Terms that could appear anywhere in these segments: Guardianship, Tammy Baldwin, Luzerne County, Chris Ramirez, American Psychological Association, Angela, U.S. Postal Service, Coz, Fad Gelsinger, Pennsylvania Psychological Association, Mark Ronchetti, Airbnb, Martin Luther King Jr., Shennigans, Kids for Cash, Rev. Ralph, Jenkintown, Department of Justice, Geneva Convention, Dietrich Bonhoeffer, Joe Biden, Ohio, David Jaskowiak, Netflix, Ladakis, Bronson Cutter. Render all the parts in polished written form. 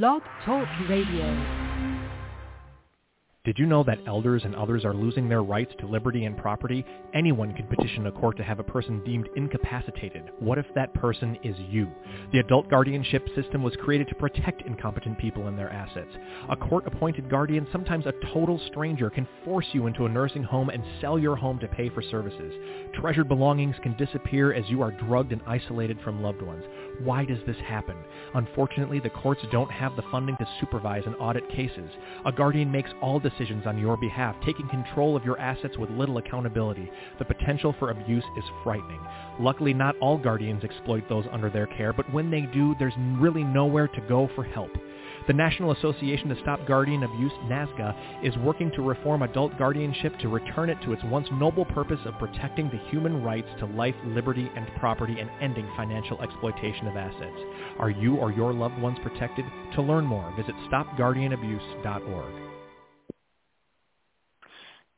Blog Talk Radio. Did you know that elders and others are losing their rights to liberty and property? Anyone can petition a court to have a person deemed incapacitated. What if that person is you? The adult guardianship system was created to protect incompetent people and their assets. A court-appointed guardian, sometimes a total stranger, can force you into a nursing home and sell your home to pay for services. Treasured belongings can disappear as you are drugged and isolated from loved ones. Why does this happen? Unfortunately, the courts don't have the funding to supervise and audit cases. A guardian makes all decisions on your behalf, taking control of your assets with little accountability. The potential for abuse is frightening. Luckily, not all guardians exploit those under their care, but when they do, there's really nowhere to go for help. The National Association to Stop Guardian Abuse, NASGA, is working to reform adult guardianship to return it to its once noble purpose of protecting the human rights to life, liberty, and property and ending financial exploitation of assets. Are you or your loved ones protected? To learn more, visit StopGuardianAbuse.org.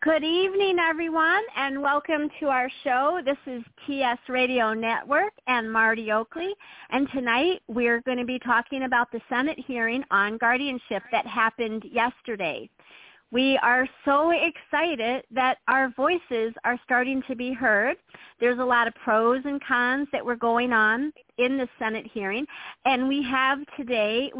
Good evening, everyone, and welcome to our show. This is TS Radio Network and Marty Oakley, and tonight we're going to be talking about the Senate hearing on guardianship that happened yesterday. We are so excited that our voices are starting to be heard. There's a lot of pros and cons that were going on in the Senate hearing, and we have today,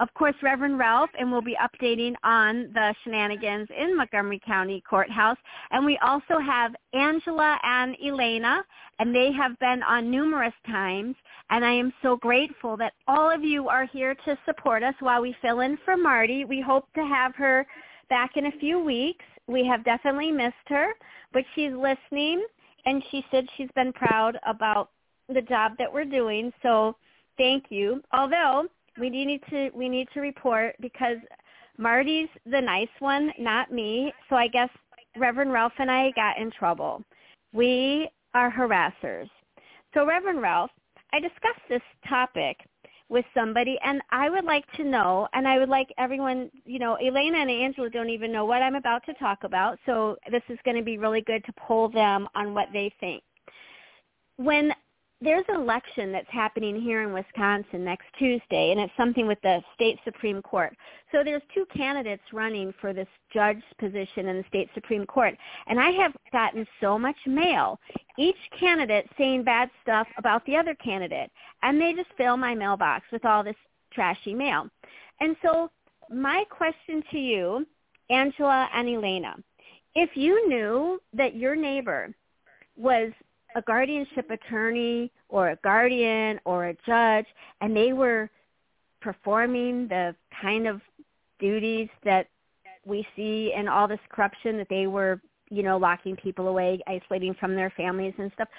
of course, Reverend Ralph, and we'll be updating on the shenanigans in Montgomery County Courthouse. And we also have Angela and Elaina, and they have been on numerous times. And I am so grateful that all of you are here to support us while we fill in for Marty. We hope to have her back in a few weeks. We have definitely missed her, but she's listening, and she said she's been proud about the job that we're doing. So thank you. Although we need to report, because Marty's the nice one, not me. So I guess Reverend Ralph and I got in trouble. We are harassers. So Reverend Ralph, I discussed this topic with somebody, and I would like to know, and I would like everyone, Elaina and Angela don't even know what I'm about to talk about. So this is going to be really good to poll them on what they think. When there's an election that's happening here in Wisconsin next Tuesday, and it's something with the state Supreme Court. So there's two candidates running for this judge position in the state Supreme Court, and I have gotten so much mail, each candidate saying bad stuff about the other candidate, and they just fill my mailbox with all this trashy mail. And so my question to you, Angela and Elaina, if you knew that your neighbor was a guardianship attorney or a guardian or a judge, and they were performing the kind of duties that we see in all this corruption, that they were, locking people away, isolating from their families and stuff,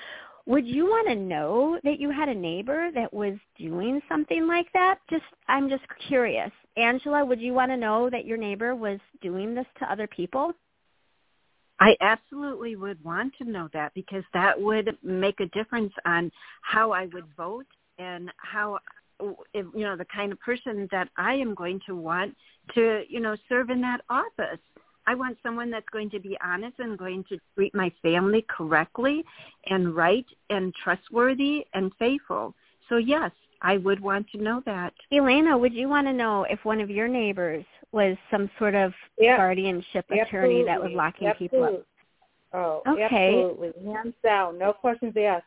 would you want to know that you had a neighbor that was doing something like that? I'm just curious. Angela, would you want to know that your neighbor was doing this to other people? I absolutely would want to know that, because that would make a difference on how I would vote and how, the kind of person that I am going to want to, serve in that office. I want someone that's going to be honest and going to treat my family correctly and right and trustworthy and faithful. So, yes, I would want to know that. Elaina, would you want to know if one of your neighbors was some sort of guardianship attorney that was locking people up? Oh, okay. Absolutely. Hands down. No questions asked.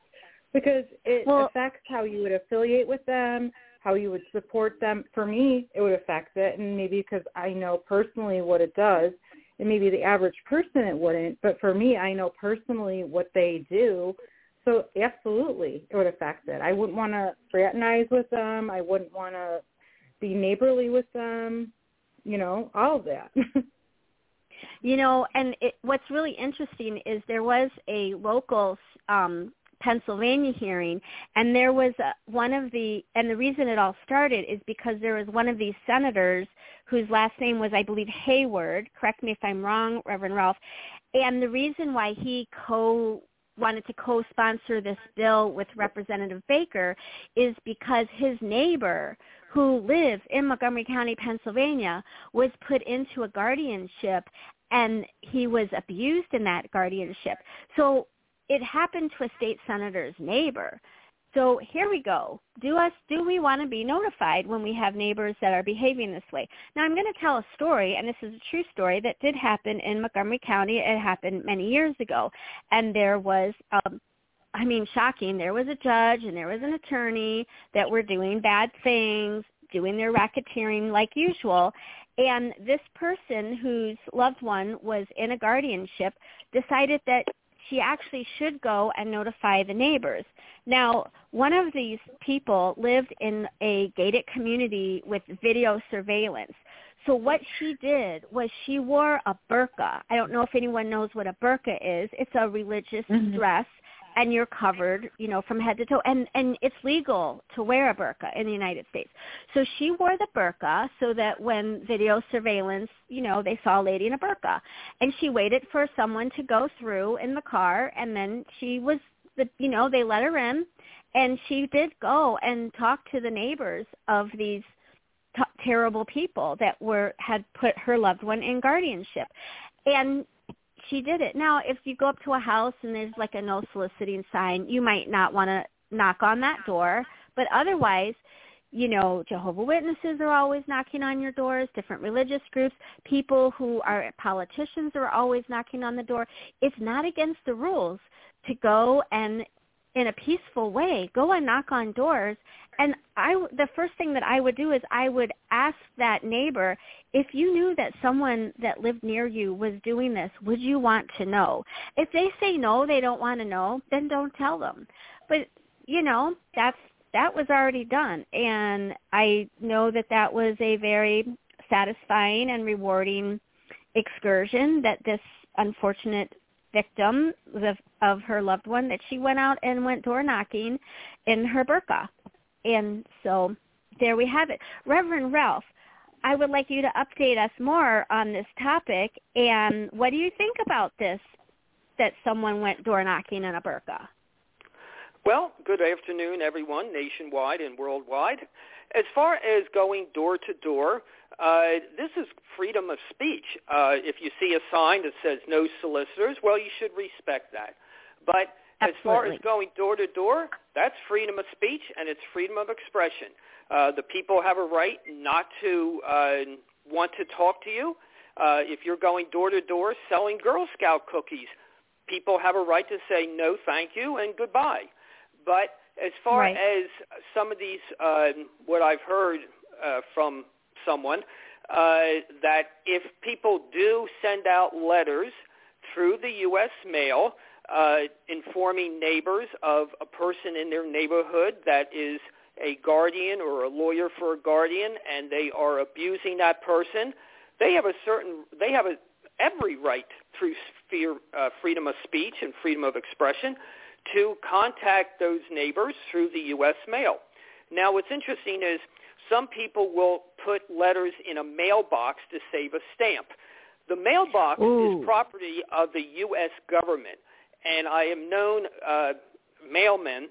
Because it affects how you would affiliate with them, how you would support them. For me, it would affect it, and maybe because I know personally what it does, and maybe the average person it wouldn't, but for me, I know personally what they do. So absolutely, it would affect it. I wouldn't want to fraternize with them. I wouldn't want to be neighborly with them, all of that. And what's really interesting is there was a local Pennsylvania hearing, and there was the reason it all started is because there was one of these senators whose last name was, I believe, Hayward. Correct me if I'm wrong, Reverend Ralph. And the reason why he wanted to co-sponsor this bill with Representative Baker is because his neighbor, who lives in Montgomery County, Pennsylvania, was put into a guardianship, and he was abused in that guardianship. So it happened to a state senator's neighbor. So here we go. Do we want to be notified when we have neighbors that are behaving this way? Now, I'm going to tell a story, and this is a true story that did happen in Montgomery County. It happened many years ago, and there was, shocking. There was a judge and there was an attorney that were doing bad things, doing their racketeering like usual, and this person whose loved one was in a guardianship decided that she actually should go and notify the neighbors. Now, one of these people lived in a gated community with video surveillance. So what she did was she wore a burqa. I don't know if anyone knows what a burqa is. It's a religious dress, and you're covered, from head to toe. And it's legal to wear a burqa in the United States. So she wore the burqa so that when video surveillance, they saw a lady in a burqa. And she waited for someone to go through in the car, and then she was, they let her in. And she did go and talk to the neighbors of these terrible people that had put her loved one in guardianship. And she did it. Now, if you go up to a house and there's like a no soliciting sign, you might not want to knock on that door. But otherwise, Jehovah's Witnesses are always knocking on your doors, different religious groups, people who are politicians are always knocking on the door. It's not against the rules to go and, in a peaceful way, go and knock on doors. And the first thing that I would do is I would ask that neighbor, if you knew that someone that lived near you was doing this, would you want to know? If they say no, they don't want to know, then don't tell them. But, that was already done. And I know that was a very satisfying and rewarding excursion that this unfortunate victim of her loved one, that she went out and went door knocking in her burqa. And so there we have it. Reverend Ralph, I would like you to update us more on this topic. And what do you think about this, that someone went door knocking in a burqa? Well, good afternoon, everyone, nationwide and worldwide. As far as going door to door, this is freedom of speech. If you see a sign that says no solicitors, well, you should respect that. But as far as going door-to-door, that's freedom of speech and it's freedom of expression. The people have a right not to want to talk to you. If you're going door-to-door selling Girl Scout cookies, people have a right to say no, thank you, and goodbye. But as far as some of these, what I've heard from someone, that if people do send out letters through the U.S. mail, informing neighbors of a person in their neighborhood that is a guardian or a lawyer for a guardian, and they are abusing that person, they have every right through freedom of speech and freedom of expression to contact those neighbors through the U.S. mail. Now, what's interesting is some people will put letters in a mailbox to save a stamp. The mailbox is property of the U.S. government. And I am known mailmen,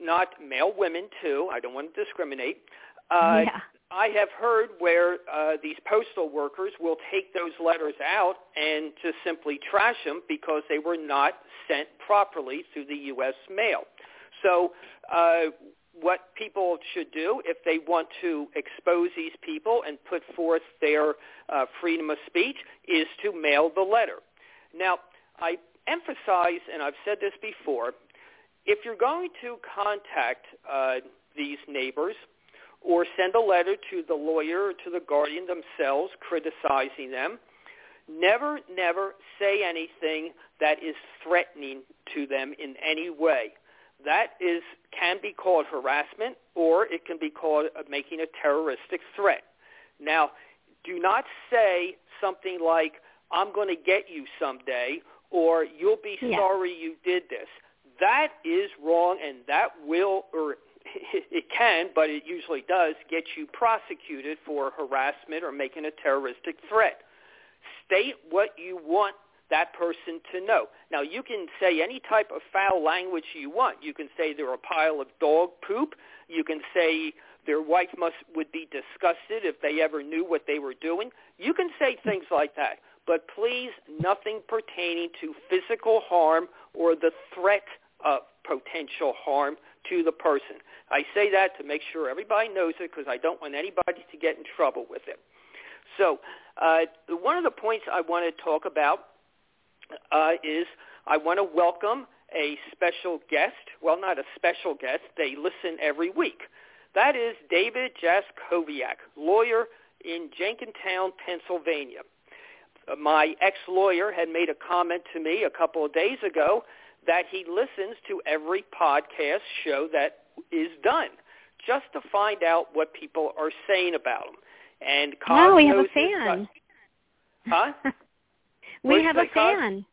not male women too. I don't want to discriminate. I have heard where these postal workers will take those letters out and just simply trash them because they were not sent properly through the U.S. mail. So what people should do if they want to expose these people and put forth their freedom of speech is to mail the letter. Now, I emphasize, and I've said this before, if you're going to contact these neighbors or send a letter to the lawyer or to the guardian themselves criticizing them, never, never say anything that is threatening to them in any way. That can be called harassment, or it can be called making a terroristic threat. Now, do not say something like, I'm going to get you someday, or you'll be sorry you did this. That is wrong, and that will, or it can, but it usually does, get you prosecuted for harassment or making a terroristic threat. State what you want that person to know. Now, you can say any type of foul language you want. You can say they're a pile of dog poop. You can say their wife would be disgusted if they ever knew what they were doing. You can say things like that. But please, nothing pertaining to physical harm or the threat of potential harm to the person. I say that to make sure everybody knows it because I don't want anybody to get in trouble with it. So one of the points I want to talk about is I want to welcome a special guest. Well, not a special guest. They listen every week. That is David Jaskowiak, lawyer in Jenkintown, Pennsylvania. My ex-lawyer had made a comment to me a couple of days ago that he listens to every podcast show that is done just to find out what people are saying about him. And Coz we have a fan. Huh? We have a fan.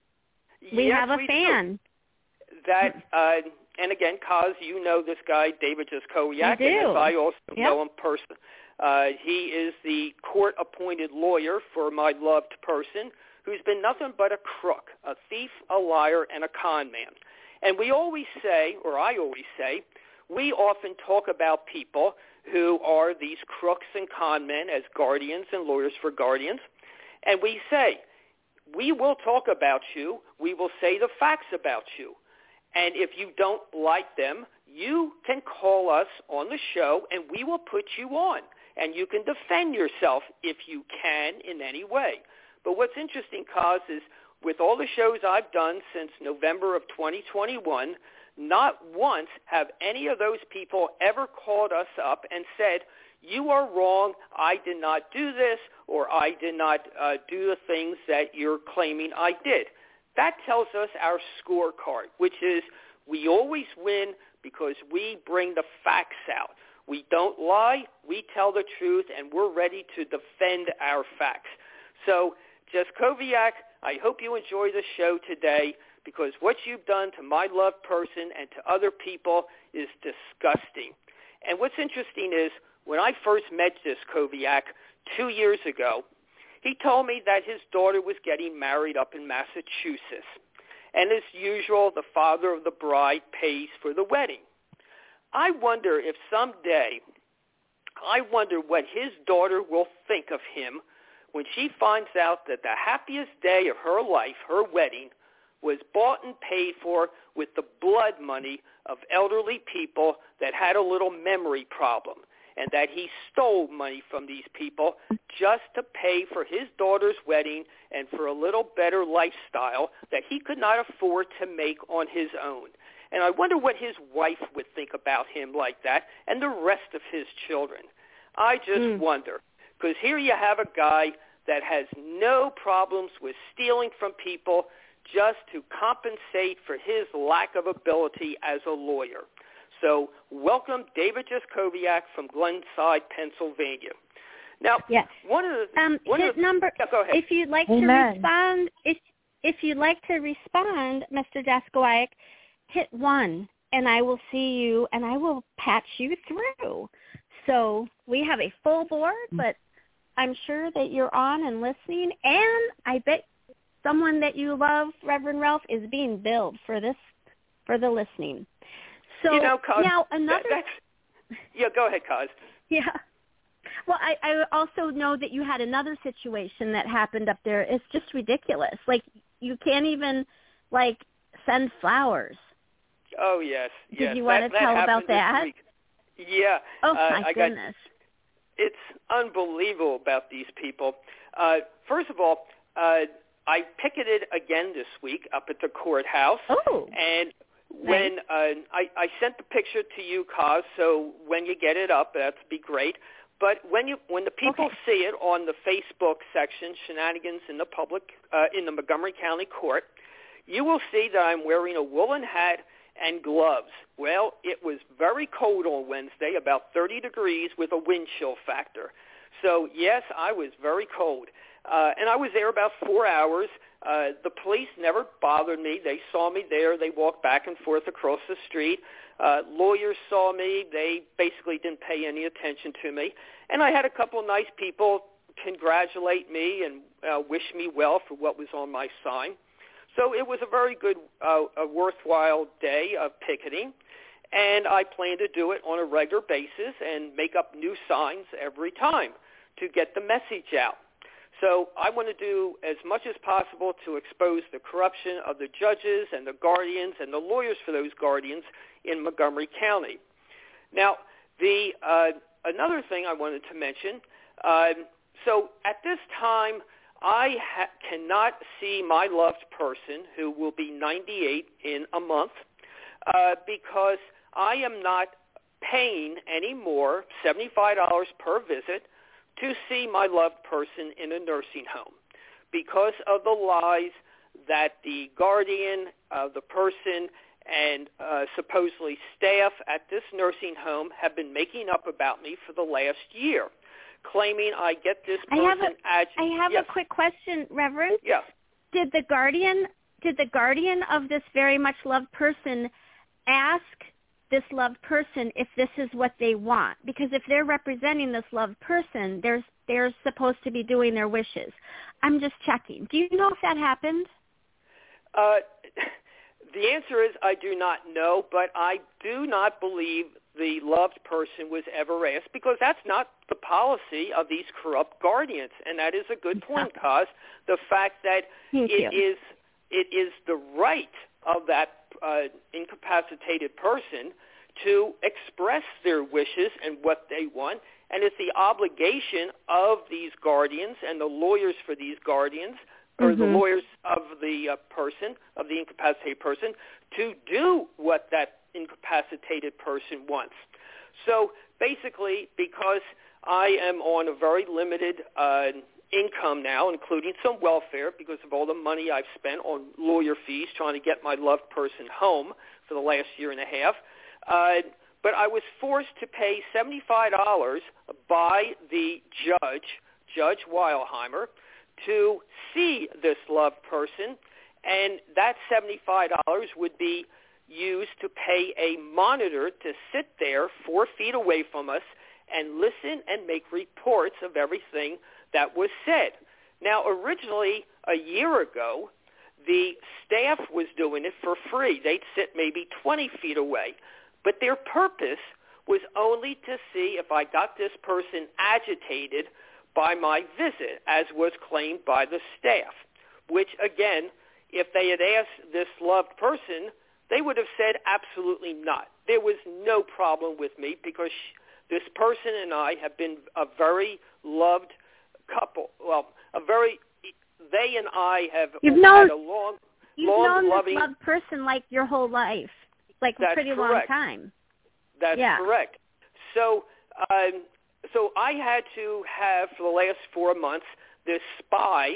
We have a fan. That and again, Coz, you know this guy, David Jaskowiak, and I also know him personally. He is the court-appointed lawyer for my loved person who's been nothing but a crook, a thief, a liar, and a con man. And we always say, or I always say, we often talk about people who are these crooks and con men as guardians and lawyers for guardians. And we say, we will talk about you. We will say the facts about you. And if you don't like them, you can call us on the show and we will put you on. And you can defend yourself if you can in any way. But what's interesting, Coz, is with all the shows I've done since November of 2021, not once have any of those people ever called us up and said, you are wrong, I did not do this, or I did not do the things that you're claiming I did. That tells us our scorecard, which is we always win because we bring the facts out. We don't lie, we tell the truth, and we're ready to defend our facts. So, Jaskowiak, I hope you enjoy the show today because what you've done to my loved person and to other people is disgusting. And what's interesting is when I first met Jaskowiak 2 years ago, he told me that his daughter was getting married up in Massachusetts. And as usual, the father of the bride pays for the wedding. I wonder if someday, I wonder what his daughter will think of him when she finds out that the happiest day of her life, her wedding, was bought and paid for with the blood money of elderly people that had a little memory problem, and that he stole money from these people just to pay for his daughter's wedding and for a little better lifestyle that he could not afford to make on his own. And I wonder what his wife would think about him like that and the rest of his children. I just wonder. Because here you have a guy that has no problems with stealing from people just to compensate for his lack of ability as a lawyer. So welcome David Jaskowiak from Glenside, Pennsylvania. Now, one of the number. Yeah, go ahead. If you'd like to respond, if you'd like to respond, Mr. Jaskowiak, hit one, and I will see you, and I will patch you through. So we have a full board, but I'm sure that you're on and listening, and I bet someone that you love, Reverend Ralph, is being billed for this, for the listening. So you know, Coz, now another. Yeah, go ahead, Coz. Yeah. Well, I also know that you had another situation that happened up there. It's just ridiculous. Like you can't even like send flowers. Oh yes. Yes. Did you want to tell about that? Yeah. Oh my goodness. It's unbelievable about these people. First of all, I picketed again this week up at the courthouse. Oh. And when I sent the picture to you, Coz, so when you get it up, that'd be great. But when the people see it on the Facebook section, Shenanigans in the Public in the Montgomery County Court, you will see that I'm wearing a woolen hat and gloves. Well, it was very cold on Wednesday, about 30 degrees with a wind chill factor. So, yes, I was very cold. And I was there about 4 hours. The police never bothered me. They saw me there. They walked back and forth across the street. Lawyers saw me. They basically didn't pay any attention to me. And I had a couple of nice people congratulate me and wish me well for what was on my sign. So it was a very good, a worthwhile day of picketing. And I plan to do it on a regular basis and make up new signs every time to get the message out. So I want to do as much as possible to expose the corruption of the judges and the guardians and the lawyers for those guardians in Montgomery County. Now, another thing I wanted to mention, so at this time, I cannot see my loved person, who will be 98 in a month, because I am not paying any more, $75 per visit, to see my loved person in a nursing home because of the lies that the guardian, the person, and supposedly staff at this nursing home have been making up about me for the last year, claiming I get this person. I have a quick question, Reverend. Yes. Did the guardian of this very much loved person ask this loved person if this is what they want? Because if they're representing this loved person, they're supposed to be doing their wishes. I'm just checking. Do you know if that happened? The answer is I do not know, but I do not believe the loved person was ever asked, because that's not the policy of these corrupt guardians. And that is a good point, Coz. The fact that it is the right of that incapacitated person to express their wishes and what they want, and it's the obligation of these guardians and the lawyers for these guardians, or mm-hmm. the lawyers of the person, of the incapacitated person, to do what that incapacitated person wants. So basically, because I am on a very limited income now, including some welfare, because of all the money I've spent on lawyer fees trying to get my loved person home for the last year and a half. But I was forced to pay $75 by the judge, Judge Weilheimer, to see this loved person, and that $75 would be used to pay a monitor to sit there 4 feet away from us and listen and make reports of everything that was said. Now, originally, a year ago, the staff was doing it for free. They'd sit maybe 20 feet away. But their purpose was only to see if I got this person agitated by my visit, as was claimed by the staff, which, again, if they had asked this loved person, they would have said absolutely not. There was no problem with me because this person and I have been a very loved couple. Well, they and I have had a long, long, loving. You've known this loved person like your whole life, like a pretty long time. That's correct. So, so I had to have for the last 4 months this spy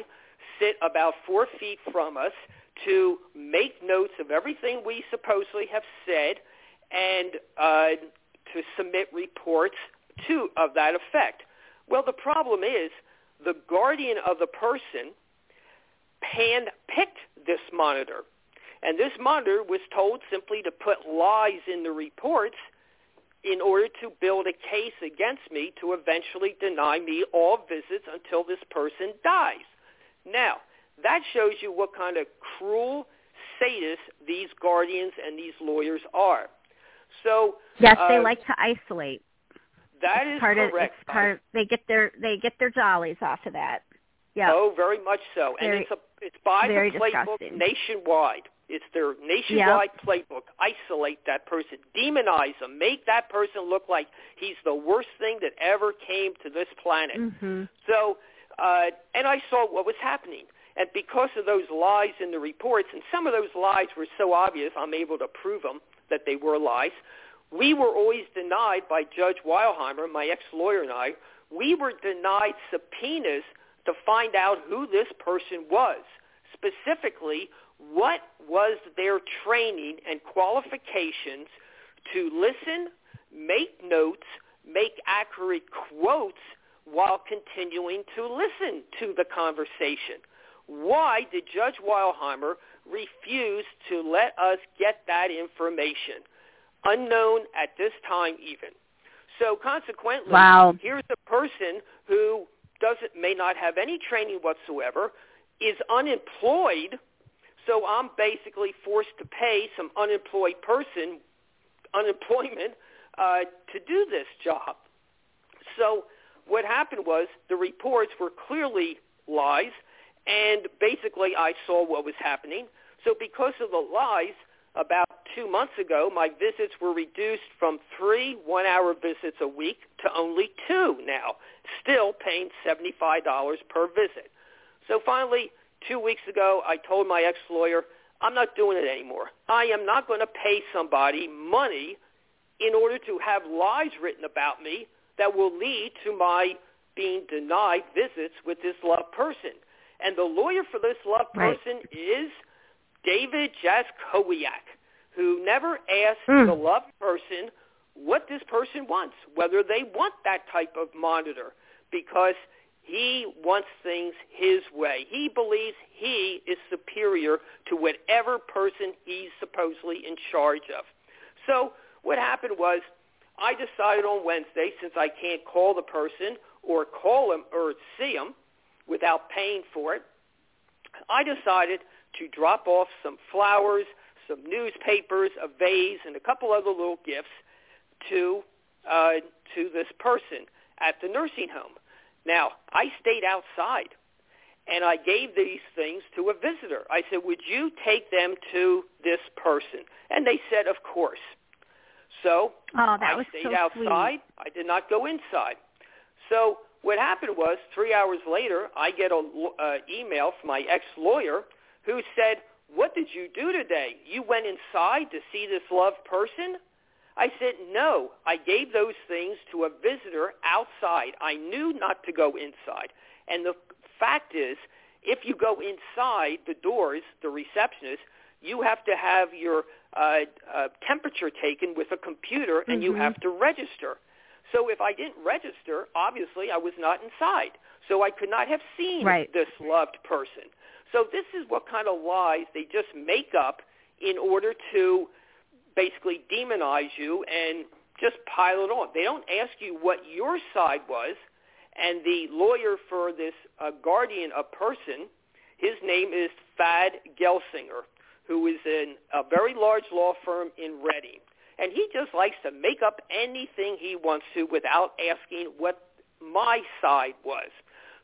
sit about 4 feet from us to make notes of everything we supposedly have said and to submit reports to of that effect. Well, the problem is, the guardian of the person handpicked this monitor, and this monitor was told simply to put lies in the reports in order to build a case against me to eventually deny me all visits until this person dies. Now, that shows you what kind of cruel sadists these guardians and these lawyers are. So yes, they like to isolate. That is correct. They get their jollies off of that. Yeah. Oh, very much so. And it's by the playbook nationwide. It's their nationwide playbook. Isolate that person. Demonize them. Make that person look like he's the worst thing that ever came to this planet. Mm-hmm. So, and I saw what was happening. And because of those lies in the reports, and some of those lies were so obvious, I'm able to prove them that they were lies. We were always denied by Judge Weilheimer, my ex-lawyer and I, we were denied subpoenas to find out who this person was. Specifically, what was their training and qualifications to listen, make notes, make accurate quotes while continuing to listen to the conversation. Why did Judge Weilheimer refuse to let us get that information? Unknown at this time even. So consequently, here's a person who may not have any training whatsoever, is unemployed, so I'm basically forced to pay some unemployment, to do this job. So what happened was the reports were clearly lies, and basically I saw what was happening. So because of the lies, about 2 months ago, my visits were reduced from 3 one-hour visits a week to only 2 now, still paying $75 per visit. So finally, 2 weeks ago, I told my ex-lawyer, I'm not doing it anymore. I am not going to pay somebody money in order to have lies written about me that will lead to my being denied visits with this loved person. And the lawyer for this loved person is David Jaskowiak, who never asked the loved person what this person wants, whether they want that type of monitor, because he wants things his way. He believes he is superior to whatever person he's supposedly in charge of. So what happened was I decided on Wednesday, since I can't call the person or call him or see him without paying for it, I decided to drop off some flowers, some newspapers, a vase, and a couple other little gifts to this person at the nursing home. Now, I stayed outside, and I gave these things to a visitor. I said, would you take them to this person? And they said, of course. So I stayed outside. Sweet. I did not go inside. So what happened was 3 hours later, I get an email from my ex-lawyer who said, what did you do today? You went inside to see this loved person? I said, no, I gave those things to a visitor outside. I knew not to go inside. And the fact is, if you go inside the doors, the receptionist, you have to have your temperature taken with a computer, and you have to register. So if I didn't register, obviously I was not inside. So I could not have seen this loved person. So this is what kind of lies they just make up in order to basically demonize you and just pile it on. They don't ask you what your side was. And the lawyer for this guardian of person, his name is Fad Gelsinger, who is in a very large law firm in Reading. And he just likes to make up anything he wants to without asking what my side was.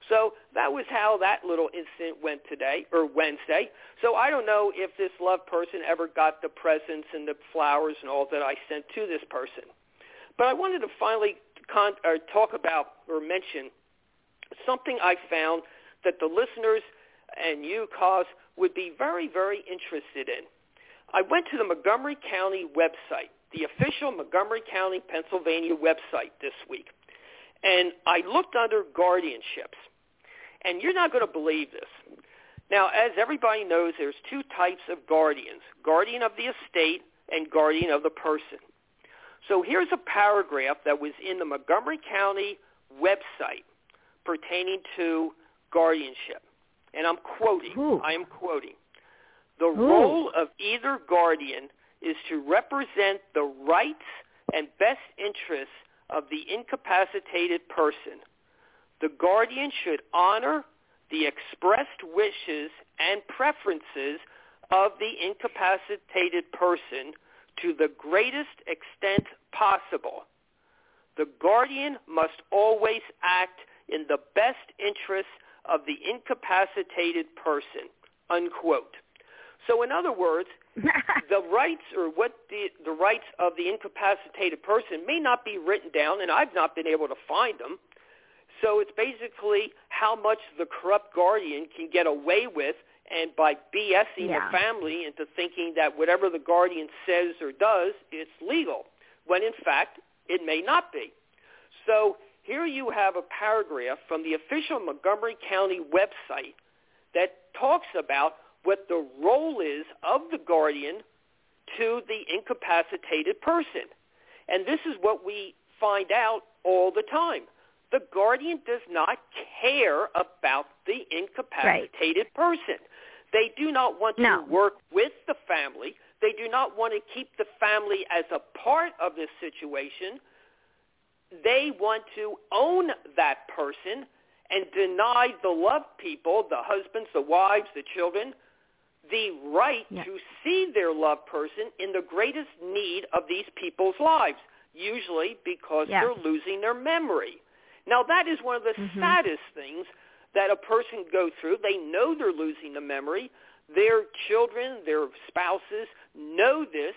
So that was how that little incident went today, or Wednesday. So I don't know if this loved person ever got the presents and the flowers and all that I sent to this person. But I wanted to finally talk about or mention something I found that the listeners and you, Coz, would be very, very interested in. I went to the Montgomery County website, the official Montgomery County, Pennsylvania website this week, and I looked under guardianships. And you're not going to believe this. Now, as everybody knows, there's 2 types of guardians, guardian of the estate and guardian of the person. So here's a paragraph that was in the Montgomery County website pertaining to guardianship. And I'm quoting. The role of either guardian is to represent the rights and best interests of the incapacitated person. The guardian should honor the expressed wishes and preferences of the incapacitated person to the greatest extent possible. The guardian must always act in the best interests of the incapacitated person, unquote. So in other words, the rights or what the rights of the incapacitated person may not be written down, and I've not been able to find them. So it's basically how much the corrupt guardian can get away with, and by BSing the family into thinking that whatever the guardian says or does, it's legal, when in fact it may not be. So here you have a paragraph from the official Montgomery County website that talks about what the role is of the guardian to the incapacitated person. And this is what we find out all the time. The guardian does not care about the incapacitated person. They do not want to work with the family. They do not want to keep the family as a part of this situation. They want to own that person and deny the loved people, the husbands, the wives, the children, the right to see their loved person in the greatest need of these people's lives, usually because they're losing their memory. Now, that is one of the saddest things that a person go through. They know they're losing the memory. Their children, their spouses know this.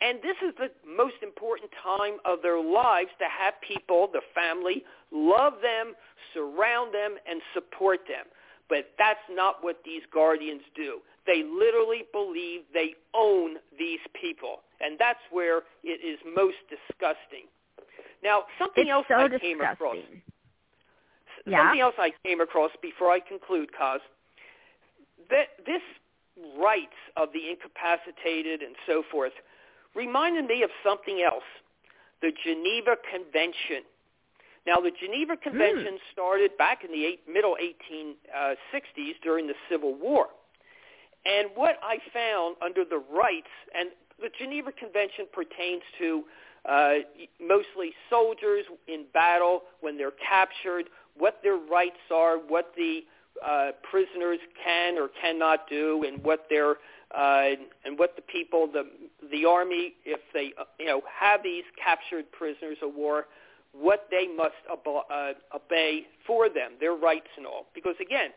And this is the most important time of their lives to have people, the family, love them, surround them, and support them. But that's not what these guardians do. They literally believe they own these people. And that's where it is most disgusting. Now, something else I came across before I conclude, Coz, that this rights of the incapacitated and so forth reminded me of something else, the Geneva Convention. Now, the Geneva Convention started back in the middle 1860s during the Civil War. And what I found under the rights, and the Geneva Convention pertains to mostly soldiers in battle when they're captured, what their rights are, what the prisoners can or cannot do, and what their and what the people, the army, if they have these captured prisoners of war, what they must obey for them, their rights and all. Because again,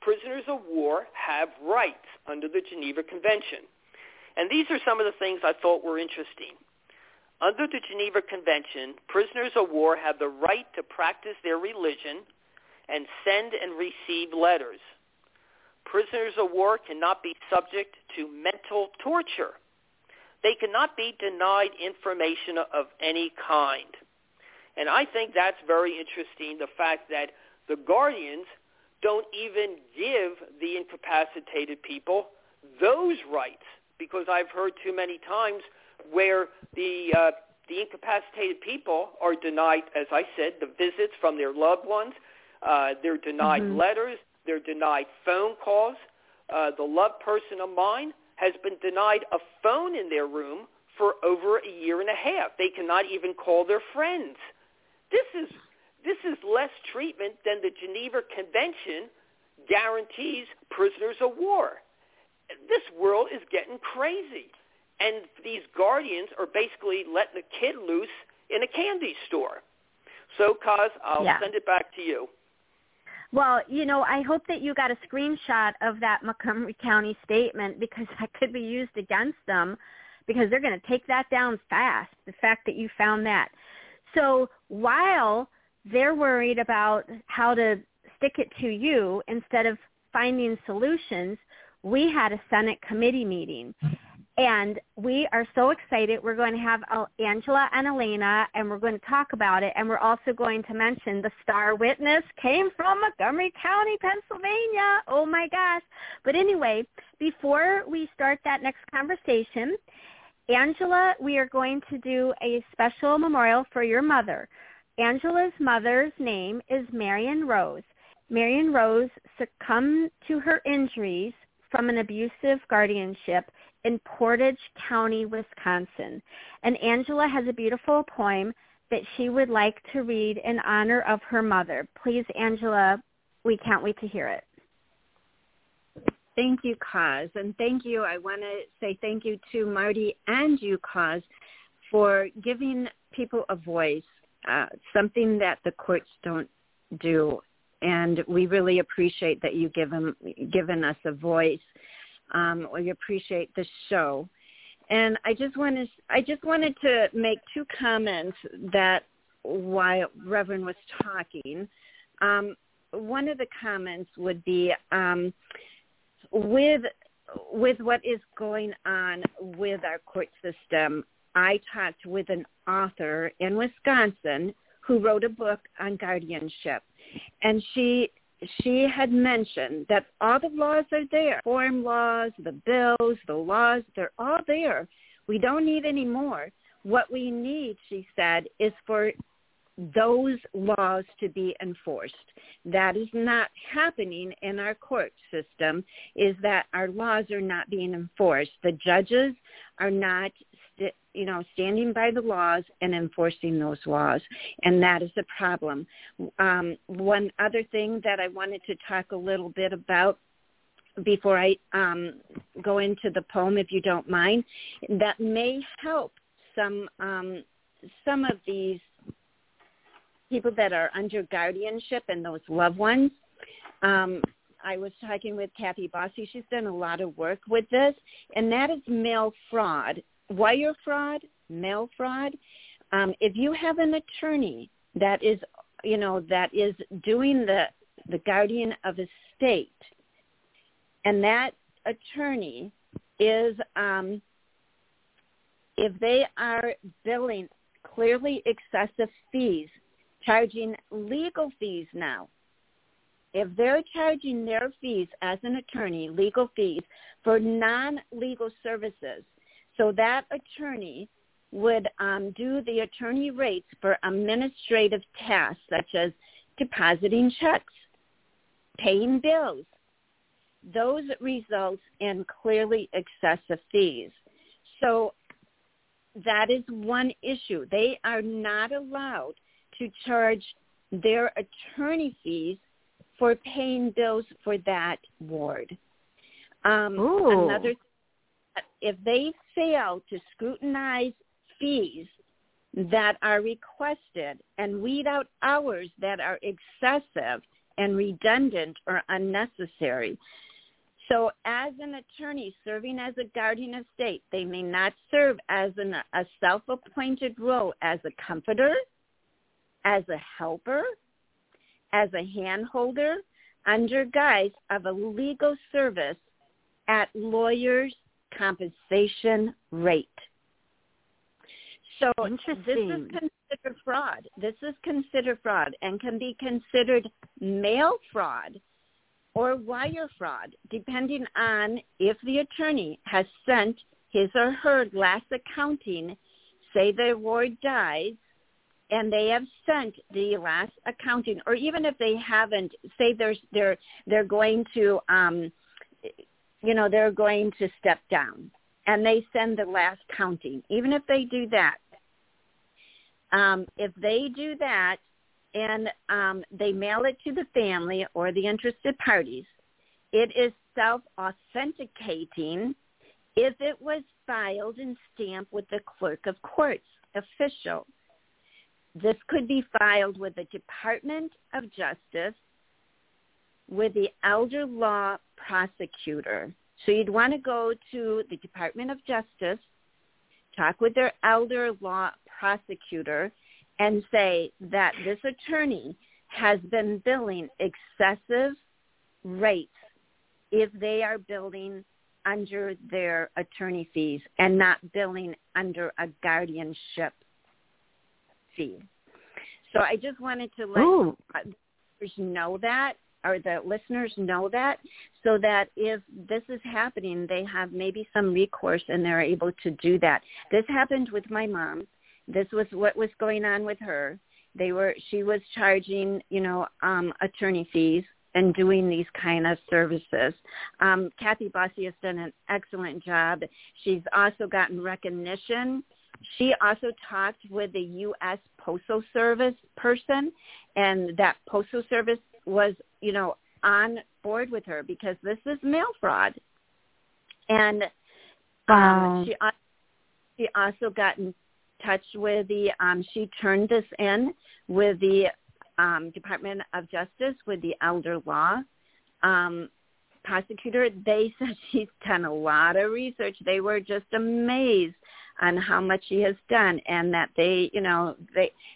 prisoners of war have rights under the Geneva Convention. And these are some of the things I thought were interesting. Under the Geneva Convention, prisoners of war have the right to practice their religion and send and receive letters. Prisoners of war cannot be subject to mental torture. They cannot be denied information of any kind. And I think that's very interesting, the fact that the guardians don't even give the incapacitated people those rights, because I've heard too many times where the incapacitated people are denied, as I said, the visits from their loved ones. They're denied letters. They're denied phone calls. The loved person of mine has been denied a phone in their room for over a year and a half. They cannot even call their friends. This is less treatment than the Geneva Convention guarantees prisoners of war. This world is getting crazy. And these guardians are basically letting the kid loose in a candy store. So, Coz, I'll send it back to you. Well, I hope that you got a screenshot of that Montgomery County statement, because that could be used against them, because they're going to take that down fast, the fact that you found that. So while they're worried about how to stick it to you instead of finding solutions, we had a Senate committee meeting. And we are so excited. We're going to have Angela and Elaina, and we're going to talk about it. And we're also going to mention the star witness came from Montgomery County, Pennsylvania. Oh, my gosh. But anyway, before we start that next conversation, Angela, we are going to do a special memorial for your mother. Angela's mother's name is Marion Rose. Marion Rose succumbed to her injuries from an abusive guardianship in Portage County, Wisconsin. And Angela has a beautiful poem that she would like to read in honor of her mother. Please, Angela, we can't wait to hear it. Thank you, Coz, and thank you. I want to say thank you to Marty and you, Coz, for giving people a voice, something that the courts don't do. And we really appreciate that you've given us a voice. We appreciate the show, and I just wanted to make two comments that while Reverend was talking, one of the comments would be with what is going on with our court system. I talked with an author in Wisconsin who wrote a book on guardianship, and she had mentioned that all the laws are there, form laws, the bills, the laws, they're all there. We don't need any more. What we need, she said, is for those laws to be enforced. That is not happening in our court system, is that our laws are not being enforced. The judges are not standing by the laws and enforcing those laws, and that is the problem. One other thing that I wanted to talk a little bit about before I go into the poem, if you don't mind, that may help some of these people that are under guardianship and those loved ones. I was talking with Kathy Bossy. She's done a lot of work with this, and that is mail fraud, wire fraud, mail fraud. If you have an attorney that is, you know, that is doing the guardian of estate, and that attorney is, if they are billing clearly excessive fees, charging legal fees now, if they're charging their fees as an attorney, legal fees, for non-legal services, so that attorney would do the attorney rates for administrative tasks such as depositing checks, paying bills. Those results in clearly excessive fees. So that is one issue. They are not allowed to charge their attorney fees for paying bills for that ward. Another, if they fail to scrutinize fees that are requested and weed out hours that are excessive and redundant or unnecessary. So as an attorney serving as a guardian of state, they may not serve as a self-appointed role as a comforter, as a helper, as a handholder, under guise of a legal service at lawyer's compensation rate. So this is considered fraud. This is considered fraud and can be considered mail fraud or wire fraud, depending on if the attorney has sent his or her last accounting, say the ward dies, and they have sent the last accounting, or even if they haven't, say they're going to, you know, they're going to step down, and they send the last counting. Even if they do that, if they do that and they mail it to the family or the interested parties, it is self-authenticating if it was filed and stamped with the clerk of courts official. This could be filed with the Department of Justice, with the elder law prosecutor. So you'd want to go to the Department of Justice, talk with their elder law prosecutor, and say that this attorney has been billing excessive rates if they are billing under their attorney fees and not billing under a guardianship fee. So I just wanted to let listeners know that, or the listeners know that, so that if this is happening, they have maybe some recourse and they're able to do that. This happened with my mom. This was what was going on with her. She was charging, attorney fees and doing these kind of services. Kathy Bossy has done an excellent job. She's also gotten recognition. She also talked with the U.S. Postal Service person, and that Postal Service was, on board with her because this is mail fraud. And she also got in touch with she turned this in with the Department of Justice, with the elder law prosecutor. They said she's done a lot of research. They were just amazed on how much she has done, and that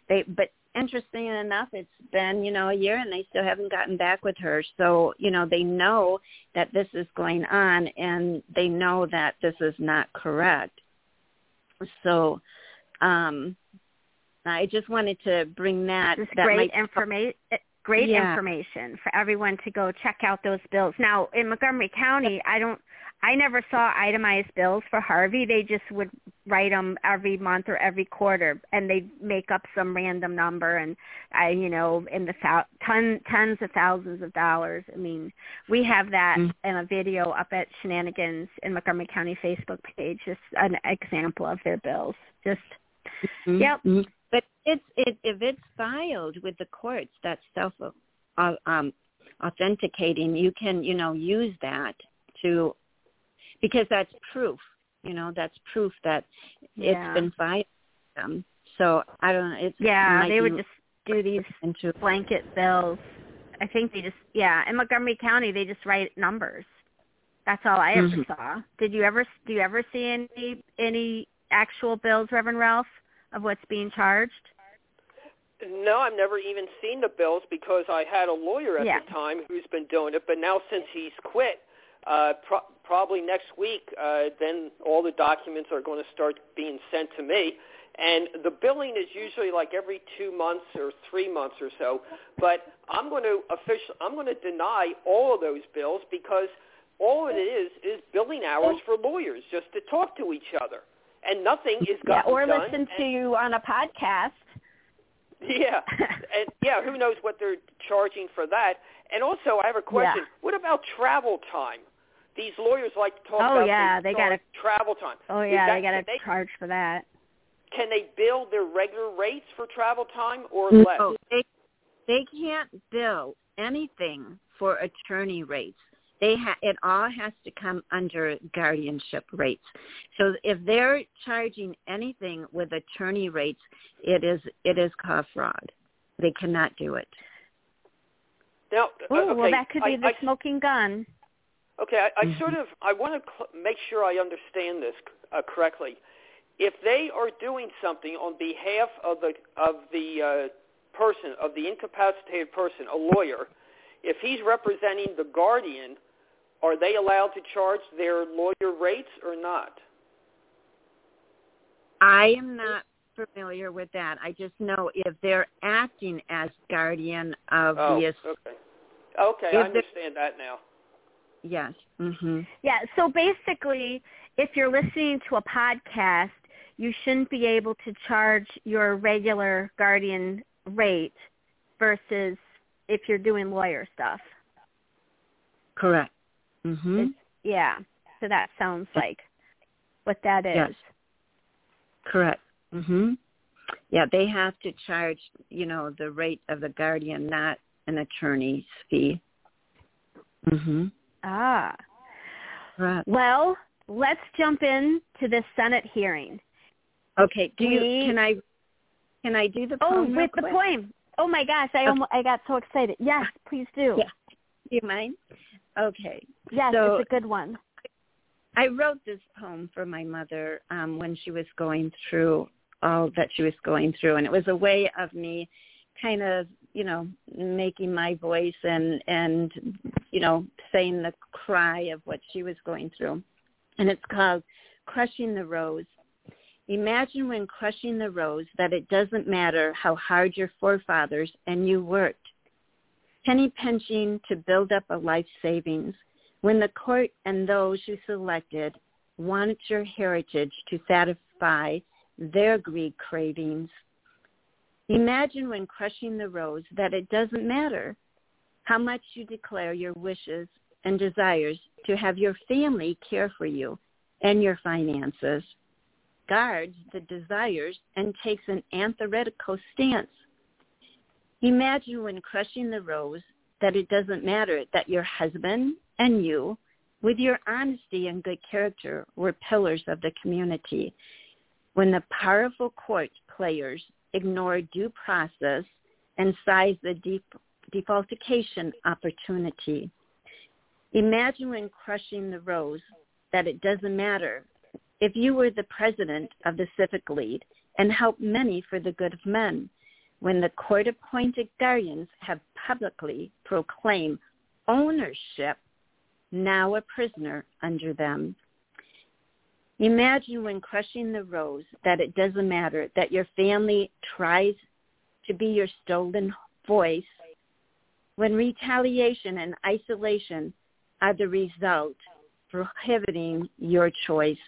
but interesting enough, it's been, a year and they still haven't gotten back with her. So, they know that this is going on and they know that this is not correct. So I just wanted to bring that. This is great information for everyone to go check out those bills. Now, in Montgomery County, I never saw itemized bills for Harvey. They just would write them every month or every quarter, and they'd make up some random number, and in the tens of thousands of dollars. I mean, we have that in a video up at Shenanigans in Montgomery County Facebook page, just an example of their bills. Just, yep. Mm-hmm. But if it's filed with the courts, that's self-authenticating. You can, use that to... because that's proof, that's proof that it's been filed. So I don't know. They would just do these blanket bills I think they just, in Montgomery County, they just write numbers. That's all I ever saw. Do you ever see any actual bills, Reverend Ralph, of what's being charged? No, I've never even seen the bills because I had a lawyer at the time who's been doing it. But now since he's quit, probably next week, then all the documents are going to start being sent to me. And the billing is usually like every 2 months or 3 months or so. But I'm going to deny all of those bills because all it is billing hours for lawyers just to talk to each other. And nothing is gotten done. Or listen to you on a podcast. Yeah. And who knows what they're charging for that. And also, I have a question. Yeah. What about travel time? These lawyers like to talk about they gotta, travel time. Oh, yeah, they got to charge for that. Can they bill their regular rates for travel time or less? No, they can't bill anything for attorney rates. It all has to come under guardianship rates. So if they're charging anything with attorney rates, it is called fraud. They cannot do it. Now, well, that could be the smoking gun. Okay, I want to make sure I understand this correctly. If they are doing something on behalf of the person, of the incapacitated person, a lawyer, if he's representing the guardian, are they allowed to charge their lawyer rates or not? I am not familiar with that. I just know if they're acting as guardian of the... Okay, I understand that now. Yes. Mm-hmm. Yeah, so basically, if you're listening to a podcast, you shouldn't be able to charge your regular guardian rate versus if you're doing lawyer stuff. Correct. Mm-hmm. So that sounds like what that is. Yes. Correct. Mm-hmm. Yeah, they have to charge, the rate of the guardian, not an attorney's fee. Mm-hmm. Ah. Right. Well, let's jump in to this Senate hearing. Okay. Can I do the poem? Oh, with the poem. Oh, my gosh, I got so excited. Yes, please do. Yeah. Do you mind? Okay. Yes, so, it's a good one. I wrote this poem for my mother when she was going through all that she was going through, and it was a way of me kind of, making my voice and saying the cry of what she was going through. And it's called Crushing the Rose. Imagine when crushing the rose that it doesn't matter how hard your forefathers and you worked, penny pinching to build up a life savings, when the court and those you selected wanted your heritage to satisfy their greed cravings. Imagine when crushing the rose that it doesn't matter how much you declare your wishes and desires to have your family care for you and your finances. Guards the desires and takes an antithetical stance. Imagine when crushing the rose that it doesn't matter that your husband and you, with your honesty and good character, were pillars of the community. When the powerful court players ignore due process and seize the defalcation opportunity. Imagine when crushing the rose that it doesn't matter if you were the president of the Civic League and helped many for the good of men, when the court-appointed guardians have publicly proclaimed ownership, now a prisoner under them. Imagine when crushing the rose that it doesn't matter that your family tries to be your stolen voice, when retaliation and isolation are the result, prohibiting your choice.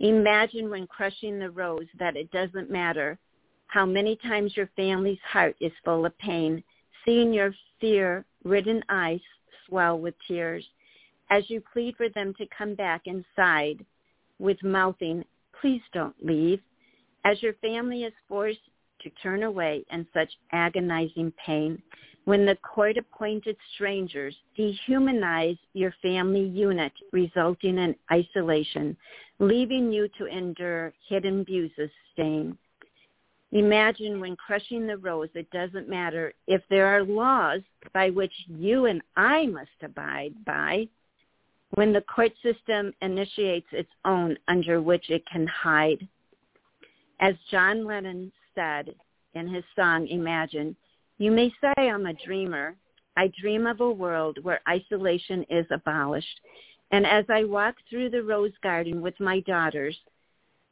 Imagine when crushing the rose that it doesn't matter how many times your family's heart is full of pain, seeing your fear-ridden eyes swell with tears as you plead for them to come back inside with mouthing, please don't leave, as your family is forced to turn away in such agonizing pain. When the court-appointed strangers dehumanize your family unit, resulting in isolation, leaving you to endure hidden abuses, stain. Imagine when crushing the rose, it doesn't matter if there are laws by which you and I must abide by, when the court system initiates its own under which it can hide. As John Lennon said in his song, Imagine, you may say I'm a dreamer. I dream of a world where isolation is abolished. And as I walk through the rose garden with my daughters,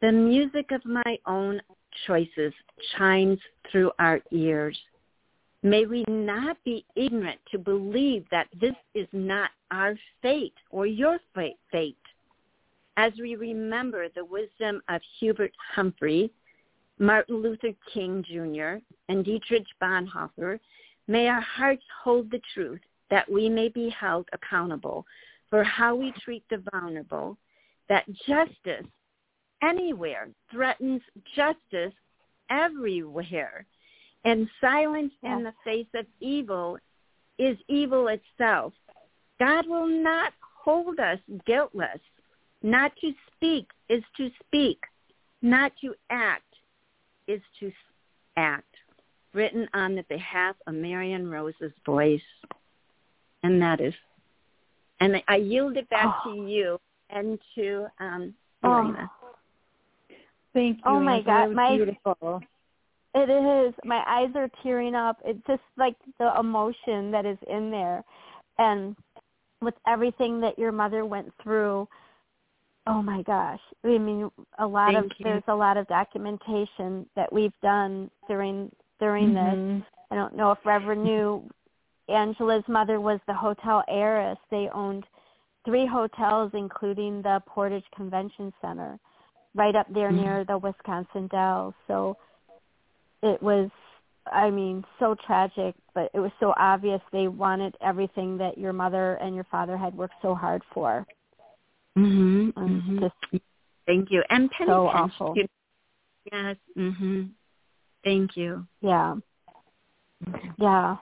the music of my own choices chimes through our ears. May we not be ignorant to believe that this is not our fate or your fate. As we remember the wisdom of Hubert Humphrey, Martin Luther King Jr., and Dietrich Bonhoeffer, may our hearts hold the truth that we may be held accountable for how we treat the vulnerable, that justice anywhere threatens justice everywhere. And silence in the face of evil is evil itself. God will not hold us guiltless. Not to speak is to speak. Not to act is to act. Written on the behalf of Marion Rose's voice. And that is, and I yield it back to you and to Elaina. Thank you. Oh, my God. Beautiful. It is. My eyes are tearing up. It's just like the emotion that is in there. And with everything that your mother went through, oh, my gosh. I mean, there's a lot of documentation that we've done during this. I don't know if Reverend knew, Angela's mother was the hotel heiress. They owned 3 hotels, including the Portage Convention Center, right up there near the Wisconsin Dells. So it was, I mean, so tragic, but it was so obvious they wanted everything that your mother and your father had worked so hard for. Just thank you. And penny so awful. Yes. Thank you. Yeah. Yeah.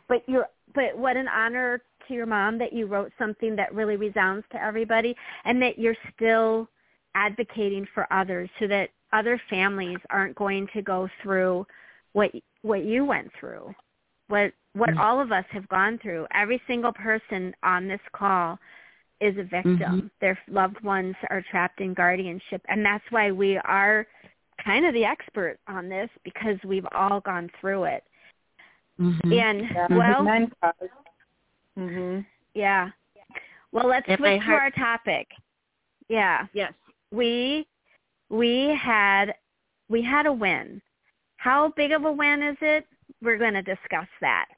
But what an honor to your mom that you wrote something that really resounds to everybody, and that you're still advocating for others so that other families aren't going to go through what you went through, what all of us have gone through. Every single person on this call is a victim. Their loved ones are trapped in guardianship, and that's why we are kind of the expert on this, because we've all gone through it. And well, let's switch to our topic. Yeah. Yes. We had a win. How big of a win is it? We're going to discuss that.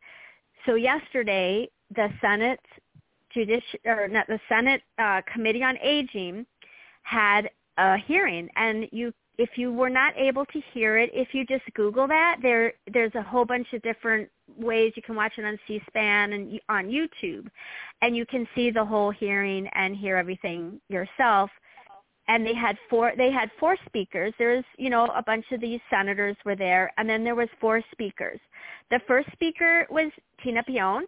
So yesterday, the Senate Committee on Aging had a hearing, and if you were not able to hear it, if you just Google that, there's a whole bunch of different ways you can watch it on C-SPAN and on YouTube, and you can see the whole hearing and hear everything yourself. And they had four speakers. There was, a bunch of these senators were there, and then there was 4 speakers. The first speaker was Tina Pion.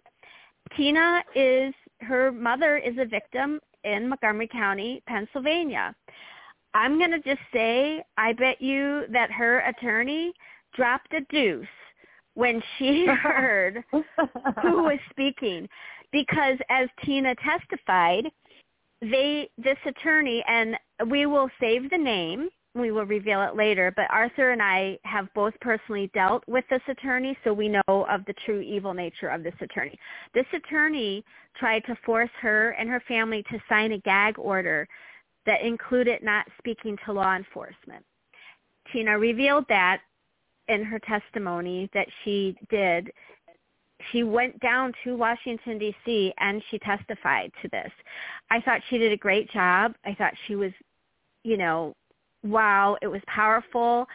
Tina her mother is a victim in Montgomery County, Pennsylvania. I'm going to just say, I bet you that her attorney dropped a deuce when she heard who was speaking, because as Tina testified, this attorney, and we will save the name, we will reveal it later, but Arthur and I have both personally dealt with this attorney, so we know of the true evil nature of this attorney. This attorney tried to force her and her family to sign a gag order that included not speaking to law enforcement. Tina revealed that in her testimony that she did. She went down to Washington, D.C., and she testified to this. I thought she did a great job. I thought she was, wow, it was powerful.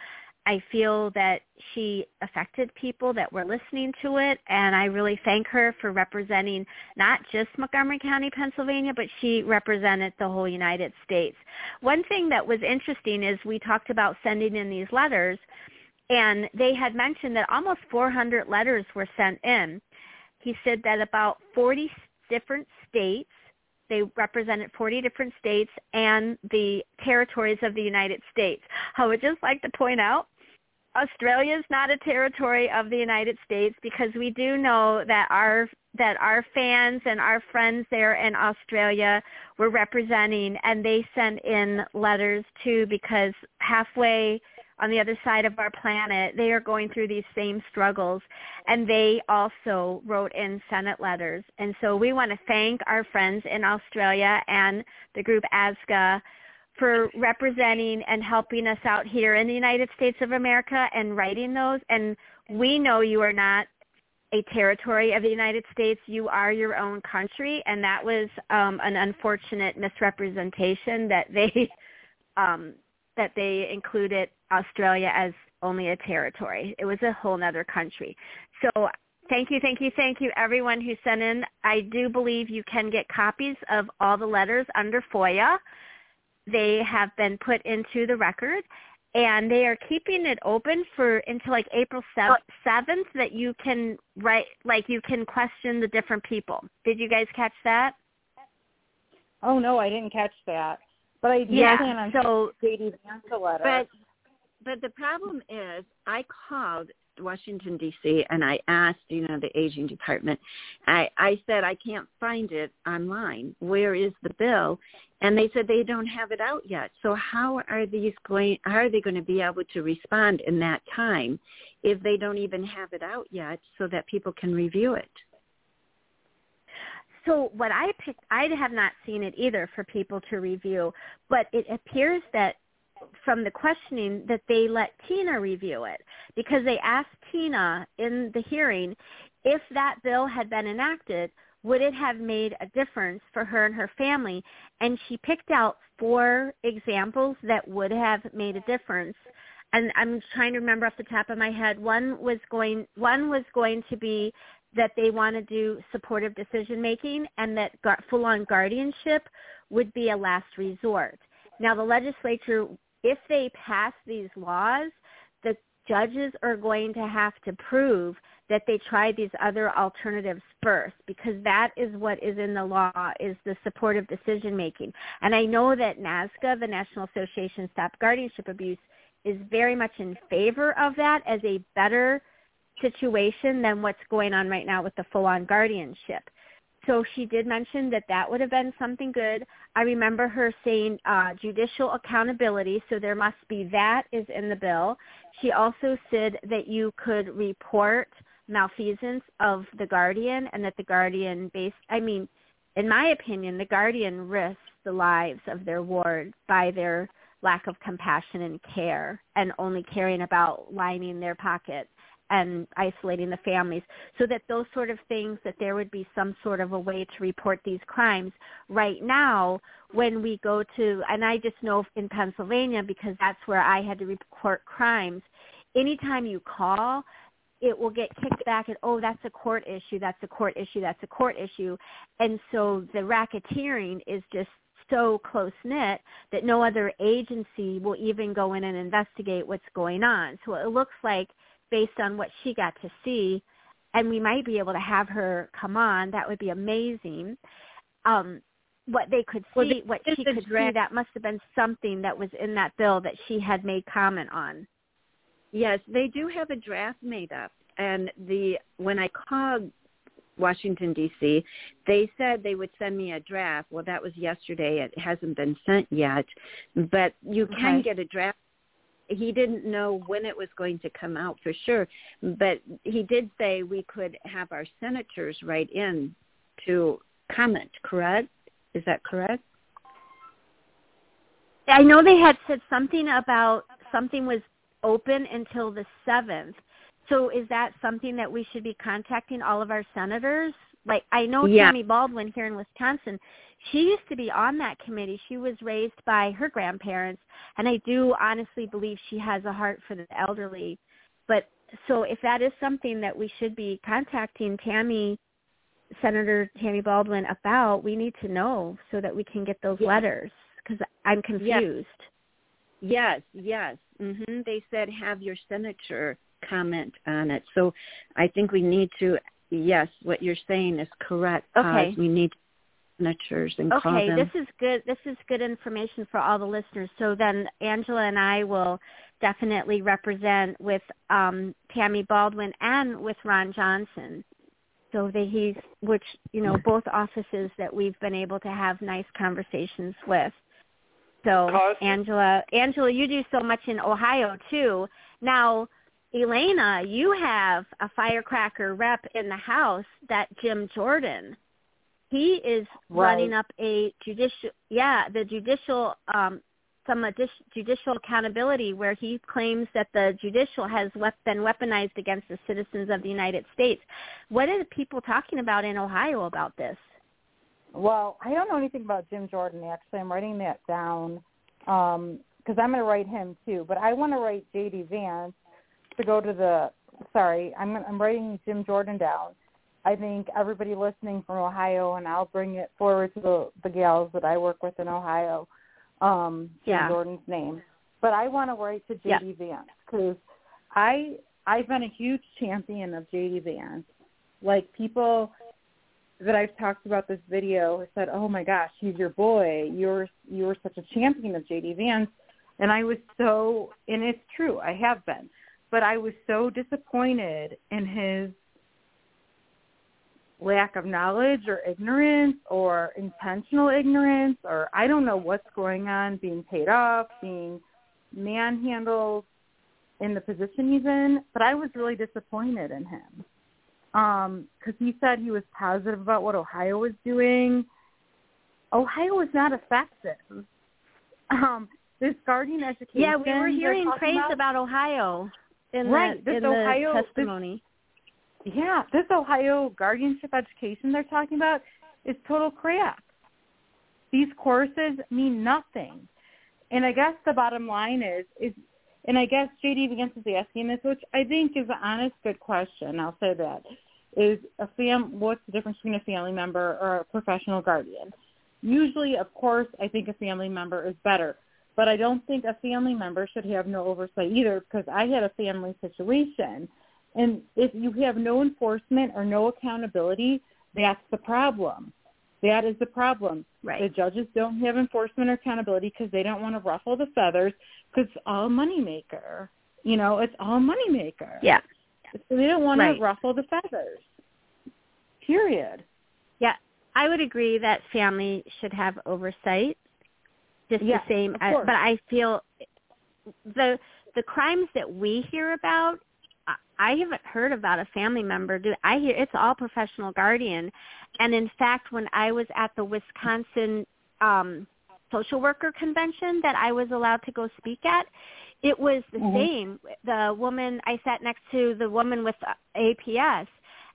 I feel that she affected people that were listening to it, and I really thank her for representing not just Montgomery County, Pennsylvania, but she represented the whole United States. One thing that was interesting is we talked about sending in these letters, and they had mentioned that almost 400 letters were sent in. He said that about 40 different states, they represented 40 different states and the territories of the United States. I would just like to point out Australia is not a territory of the United States, because we do know that our fans and our friends there in Australia were representing, and they sent in letters too, because halfway on the other side of our planet, they are going through these same struggles, and they also wrote in Senate letters. And so we want to thank our friends in Australia and the group NASGA for representing and helping us out here in the United States of America and writing those. And we know you are not a territory of the United States. You are your own country, and that was an unfortunate misrepresentation that they included Australia as only a territory. It was a whole nother country. So thank you, everyone who sent in. I do believe you can get copies of all the letters under FOIA. They have been put into the record, and they are keeping it open for until like April 7th that you can write, like you can question the different people. Did you guys catch that? Oh, no, I didn't catch that. But I do plan on J.D. Vance a letter. But the problem is I called Washington, D.C., and I asked, the Aging Department. I said, I can't find it online. Where is the bill? And they said they don't have it out yet. So how are they going to be able to respond in that time if they don't even have it out yet so that people can review it? So what I picked, I have not seen it either for people to review, but it appears that from the questioning that they let Tina review it, because they asked Tina in the hearing if that bill had been enacted, would it have made a difference for her and her family? And she picked out 4 examples that would have made a difference. And I'm trying to remember off the top of my head. One was going to be that they want to do supportive decision-making, and that full-on guardianship would be a last resort. Now, the legislature, if they pass these laws, the judges are going to have to prove that they tried these other alternatives first, because that is what is in the law, is the supportive decision-making. And I know that NASGA, the National Association Stop Guardianship Abuse, is very much in favor of that as a better situation than what's going on right now with the full-on guardianship. So she did mention that would have been something good. I remember her saying judicial accountability, so there must be that is in the bill. She also said that you could report malfeasance of the guardian, and that the guardian in my opinion, the guardian risks the lives of their ward by their lack of compassion and care, and only caring about lining their pockets and isolating the families, so that those sort of things, that there would be some sort of a way to report these crimes. Right now, when we go to, and I just know in Pennsylvania, because that's where I had to report crimes, anytime you call, it will get kicked back at, oh, that's a court issue, that's a court issue, that's a court issue. And so the racketeering is just so close-knit that no other agency will even go in and investigate what's going on. So it looks like, based on what she got to see, and we might be able to have her come on, that would be amazing. What they could see, what she could see, that must have been something that was in that bill that she had made comment on. Yes, they do have a draft made up, and when I called Washington, D.C., they said they would send me a draft. Well, that was yesterday. It hasn't been sent yet, but you can get a draft. He didn't know when it was going to come out for sure, but he did say we could have our senators write in to comment, correct? Is that correct? I know they had said something about something was open until the 7th. So is that something that we should be contacting all of our senators? Like, I know Tammy Baldwin here in Wisconsin, she used to be on that committee. She was raised by her grandparents, and I do honestly believe she has a heart for the elderly. But so if that is something that we should be contacting Senator Tammy Baldwin about, we need to know so that we can get those letters, because I'm confused. Yes. Mm-hmm. They said have your senator comment on it. So I think we need to, yes, what you're saying is correct. Okay. We need signatures and call them. Okay, this is good information for all the listeners. So then Angela and I will definitely represent with Tammy Baldwin and with Ron Johnson. So that both offices that we've been able to have nice conversations with. So Coz. Angela, you do so much in Ohio too. Now, Elaina, you have a firecracker rep in the house, that Jim Jordan. He is running up a judicial accountability where he claims that the judicial has been weaponized against the citizens of the United States. What are the people talking about in Ohio about this? Well, I don't know anything about Jim Jordan, actually. I'm writing that down because I'm going to write him, too. But I want to write J.D. Vance to go to the – sorry, I'm writing Jim Jordan down. I think everybody listening from Ohio, and I'll bring it forward to the gals that I work with in Ohio, Jim Jordan's name. But I want to write to J.D. Vance because I've been a huge champion of J.D. Vance. Like, people – that I've talked about this video said, oh my gosh, he's your boy. You were such a champion of J.D. Vance. And I was so, and it's true, I have been, but I was so disappointed in his lack of knowledge or ignorance or intentional ignorance, or I don't know what's going on, being paid off, being manhandled in the position he's in. But I was really disappointed in him. Because he said he was positive about what Ohio was doing. Ohio was not effective. This guardian education. Yeah, we were hearing praise about Ohio in the testimony. This Ohio guardianship education they're talking about is total crap. These courses mean nothing. And I guess the bottom line is and I guess J.D. Vance is asking this, which I think is an honest, good question. I'll say that. What's the difference between a family member or a professional guardian? Usually, of course, I think a family member is better. But I don't think a family member should have no oversight either, because I had a family situation. And if you have no enforcement or no accountability, that's the problem. That is the problem. Right. The judges don't have enforcement or accountability because they don't want to ruffle the feathers because it's all moneymaker. You know, it's all moneymaker. Yeah. So they don't want to ruffle the feathers, period. Yeah. I would agree that family should have oversight just the same. But I feel the crimes that we hear about, I haven't heard about a family member. I hear it's all professional guardian. And in fact, when I was at the Wisconsin social worker convention that I was allowed to go speak at, it was the same. The woman, I sat next to the woman with APS,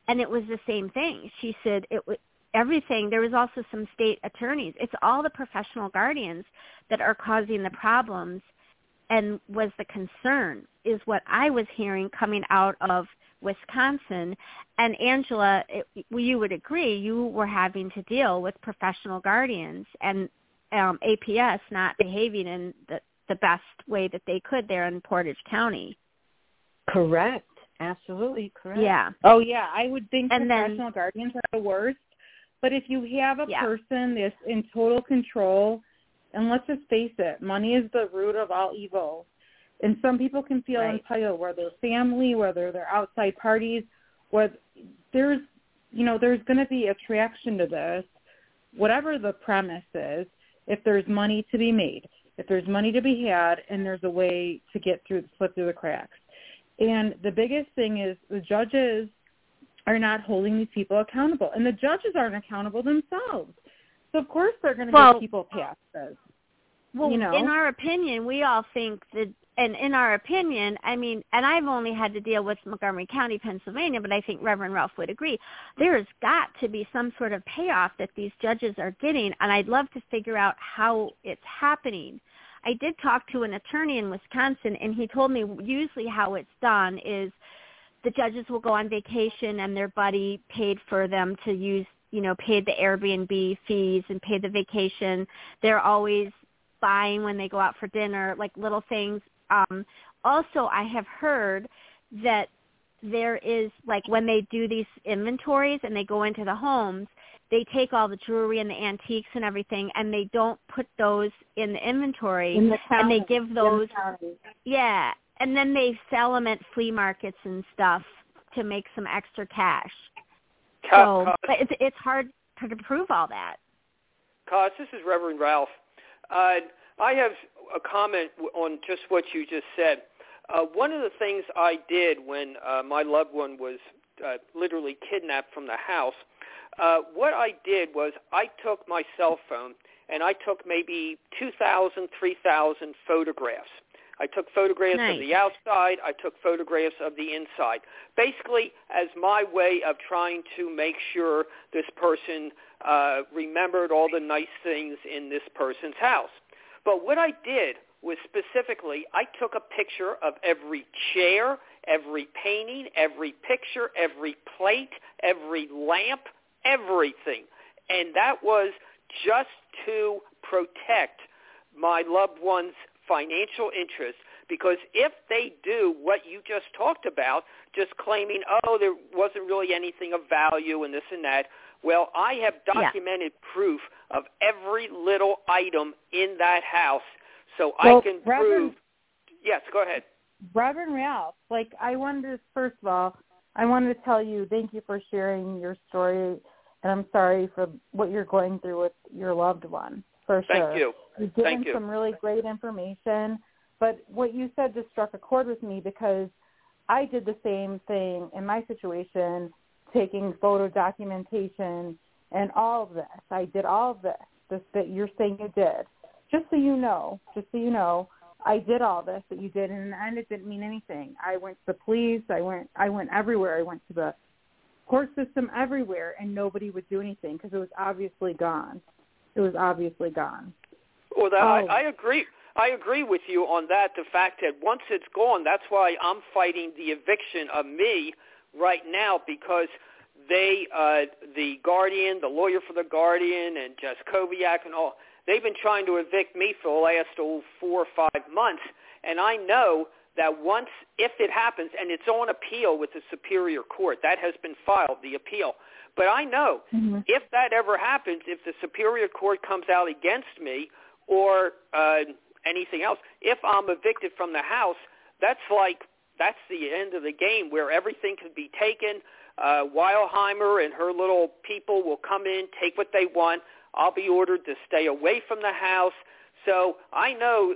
and it was the same thing. She said it was everything. There was also some state attorneys. It's all the professional guardians that are causing the problems. And was the concern is what I was hearing coming out of Wisconsin. And Angela, you would agree, you were having to deal with professional guardians and APS not behaving in the best way that they could there in Portage County. Correct. Absolutely correct. Yeah. Oh, yeah. I would think professional guardians are the worst. But if you have a person that's in total control, and let's just face it, money is the root of all evil. And some people can feel entitled, whether family, whether they're outside parties, whether there's going to be attraction to this, whatever the premise is, if there's money to be made, if there's money to be had, and there's a way to slip through the cracks. And the biggest thing is the judges are not holding these people accountable. And the judges aren't accountable themselves. So of course they're going to get people past this. Well, in our opinion, we all think that, and in our opinion, I mean, and I've only had to deal with Montgomery County, Pennsylvania, but I think Reverend Ralph would agree, there's got to be some sort of payoff that these judges are getting, and I'd love to figure out how it's happening. I did talk to an attorney in Wisconsin, and he told me usually how it's done is the judges will go on vacation, and their buddy paid for them to use, paid the Airbnb fees and paid the vacation. They're always buying when they go out for dinner, like little things. Also, I have heard that there is, like, when they do these inventories and they go into the homes, they take all the jewelry and the antiques and everything, and they don't put those in the inventory. In the county. And they give those, yeah, and then they sell them at flea markets and stuff to make some extra cash. So, but it's hard to prove all that. Coz, this is Reverend Ralph. I have a comment on just what you just said. One of the things I did when my loved one was literally kidnapped from the house, what I did was I took my cell phone and I took maybe 2,000, 3,000 photographs. I took photographs of the outside. I took photographs of the inside, basically as my way of trying to make sure this person remembered all the nice things in this person's house. But what I did was specifically I took a picture of every chair, every painting, every picture, every plate, every lamp, everything. And that was just to protect my loved one's financial interest, because if they do what you just talked about, just claiming, oh, there wasn't really anything of value and this and that, well, I have documented proof of every little item in that house, so well, I can prove. Yes, go ahead. Reverend Ralph, like, I wanted to, first of all, I wanted to tell you thank you for sharing your story, and I'm sorry for what you're going through with your loved one. For sure. Thank you. You've given some really great information, but what you said just struck a chord with me because I did the same thing in my situation, taking photo documentation and all of this. I did all of this that you're saying you did. Just so you know, I did all this that you did, and in the end it didn't mean anything. I went to the police. I went everywhere. I went to the court system everywhere, and nobody would do anything because it was obviously gone. Well, I agree with you on that, the fact that once it's gone, that's why I'm fighting the eviction of me right now, because they, the guardian, the lawyer for the guardian, and Jaskowiak and all, they've been trying to evict me for the last 4 or 5 months, and I know that once, if it happens, and it's on appeal with the Superior Court, that has been filed, the appeal. But I know if that ever happens, if the Superior Court comes out against me or anything else, if I'm evicted from the house, that's the end of the game where everything can be taken. Weilheimer and her little people will come in, take what they want. I'll be ordered to stay away from the house. So I know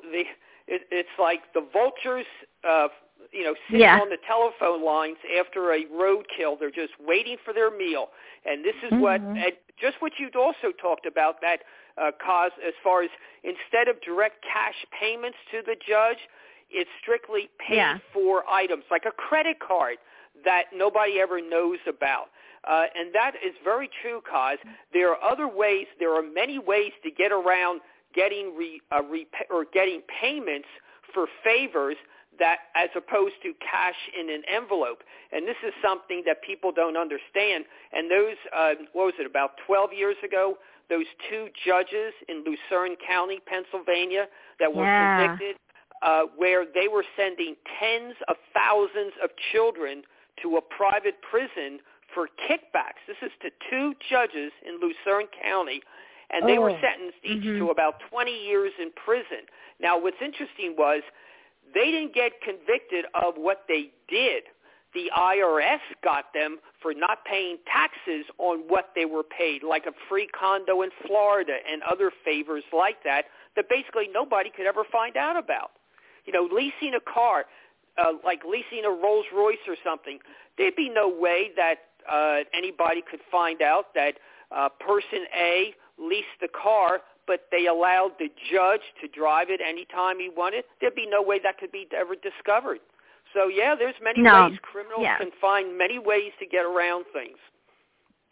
it's like the vultures, sitting on the telephone lines after a roadkill. They're just waiting for their meal. And this is what you also talked about, that cause as far as instead of direct cash payments to the judge, it's strictly paid for items, like a credit card that nobody ever knows about. And that is very true, Coz. There are other ways. There are many ways to get around getting getting payments for favors that as opposed to cash in an envelope. And this is something that people don't understand. And those, about 12 years ago, those 2 judges in Luzerne County, Pennsylvania, that were convicted, where they were sending tens of thousands of children to a private prison for kickbacks. This is to 2 judges in Luzerne County, and they were sentenced each to about 20 years in prison. Now, what's interesting was they didn't get convicted of what they did. The IRS got them for not paying taxes on what they were paid, like a free condo in Florida and other favors like that basically nobody could ever find out about. You know, leasing a car, like leasing a Rolls Royce or something, there'd be no way that anybody could find out that person A leased the car, but they allowed the judge to drive it any time he wanted. There'd be no way that could be ever discovered. So, there's many ways criminals can find many ways to get around things.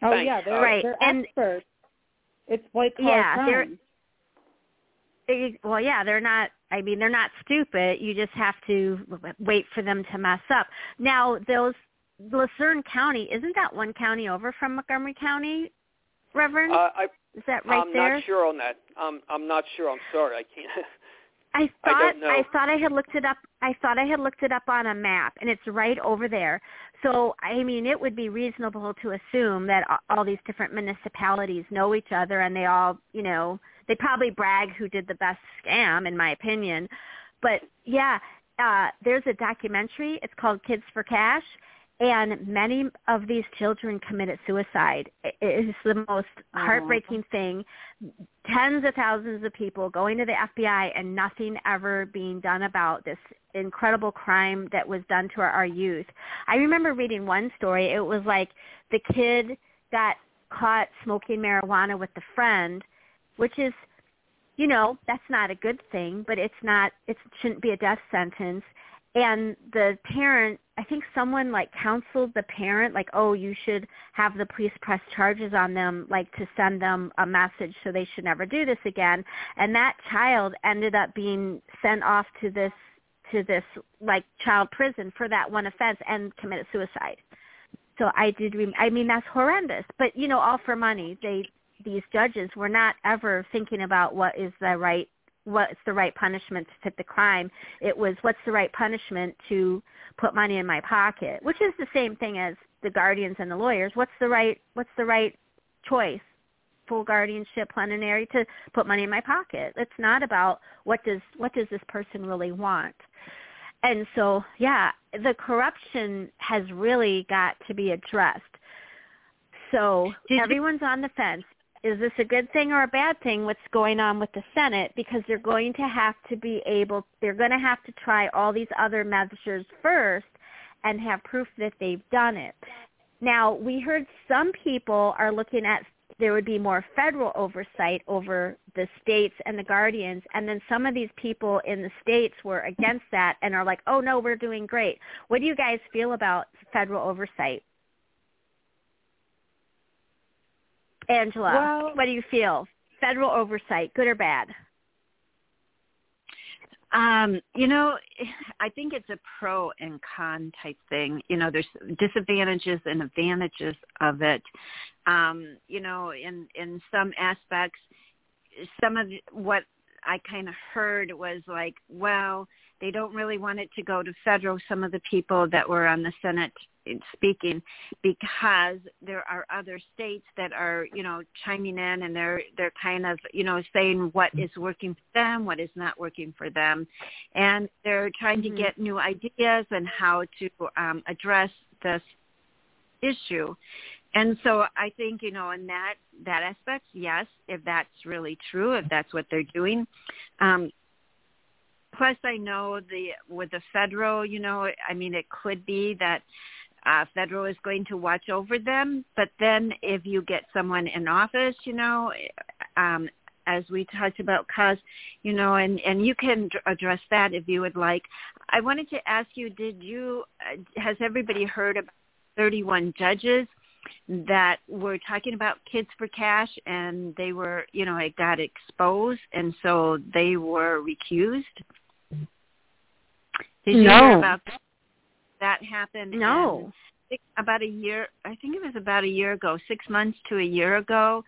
Oh, thanks. Yeah, they're right. They're experts. It's white-collar crime. They're not. I mean, they're not stupid. You just have to wait for them to mess up. Now, those Luzerne County, isn't that one county over from Montgomery County, Reverend? Is that right there? I'm not sure on that. I'm not sure. I'm sorry. I can't. I thought I had looked it up on a map, and it's right over there. So, I mean, it would be reasonable to assume that all these different municipalities know each other, and they all, you know, they probably brag who did the best scam, in my opinion. But, yeah, there's a documentary. It's called Kids for Cash, and many of these children committed suicide. It is the most heartbreaking thing. Tens of thousands of people going to the FBI and nothing ever being done about this incredible crime that was done to our youth. I remember reading one story. It was like the kid got caught smoking marijuana with a friend, which is, you know, that's not a good thing, but it's not, it shouldn't be a death sentence. And the parent, I think someone like counseled the parent, like, oh, you should have the police press charges on them, like to send them a message so they should never do this again. And that child ended up being sent off to this like child prison for that one offense and committed suicide. So I mean, that's horrendous, but you know, all for money. These judges were not ever thinking about what's the right punishment to fit the crime. It was what's the right punishment to put money in my pocket, which is the same thing as the guardians and the lawyers. What's the right choice? Full guardianship, plenary, to put money in my pocket. It's not about what does this person really want. And so, yeah, the corruption has really got to be addressed. So everyone's on the fence. Is this a good thing or a bad thing, what's going on with the Senate? Because they're going to have to try all these other measures first and have proof that they've done it. Now, we heard some people are looking at there would be more federal oversight over the states and the guardians, and then some of these people in the states were against that and are like, oh, no, we're doing great. What do you guys feel about federal oversight? Angela, well, what do you feel? Federal oversight, good or bad? You know, I think it's a pro and con type thing. You know, there's disadvantages and advantages of it. You know, in some aspects, some of what I kind of heard was like, well, they don't really want it to go to federal, some of the people that were on the Senate speaking, because there are other states that are, you know, chiming in, and they're kind of, you know, saying what is working for them, what is not working for them. And they're trying to get new ideas and how to address this issue. And so I think, you know, in that aspect, yes, if that's really true, if that's what they're doing. Plus, I know with the federal, you know, I mean, it could be that federal is going to watch over them. But then if you get someone in office, you know, as we talked about, Coz, you know, and you can address that if you would like. I wanted to ask you, has everybody heard about 31 judges that were talking about Kids for Cash, and they were, you know, it got exposed, and so they were recused? Did you hear about that? That happened? No. I think it was about 6 months to a year ago,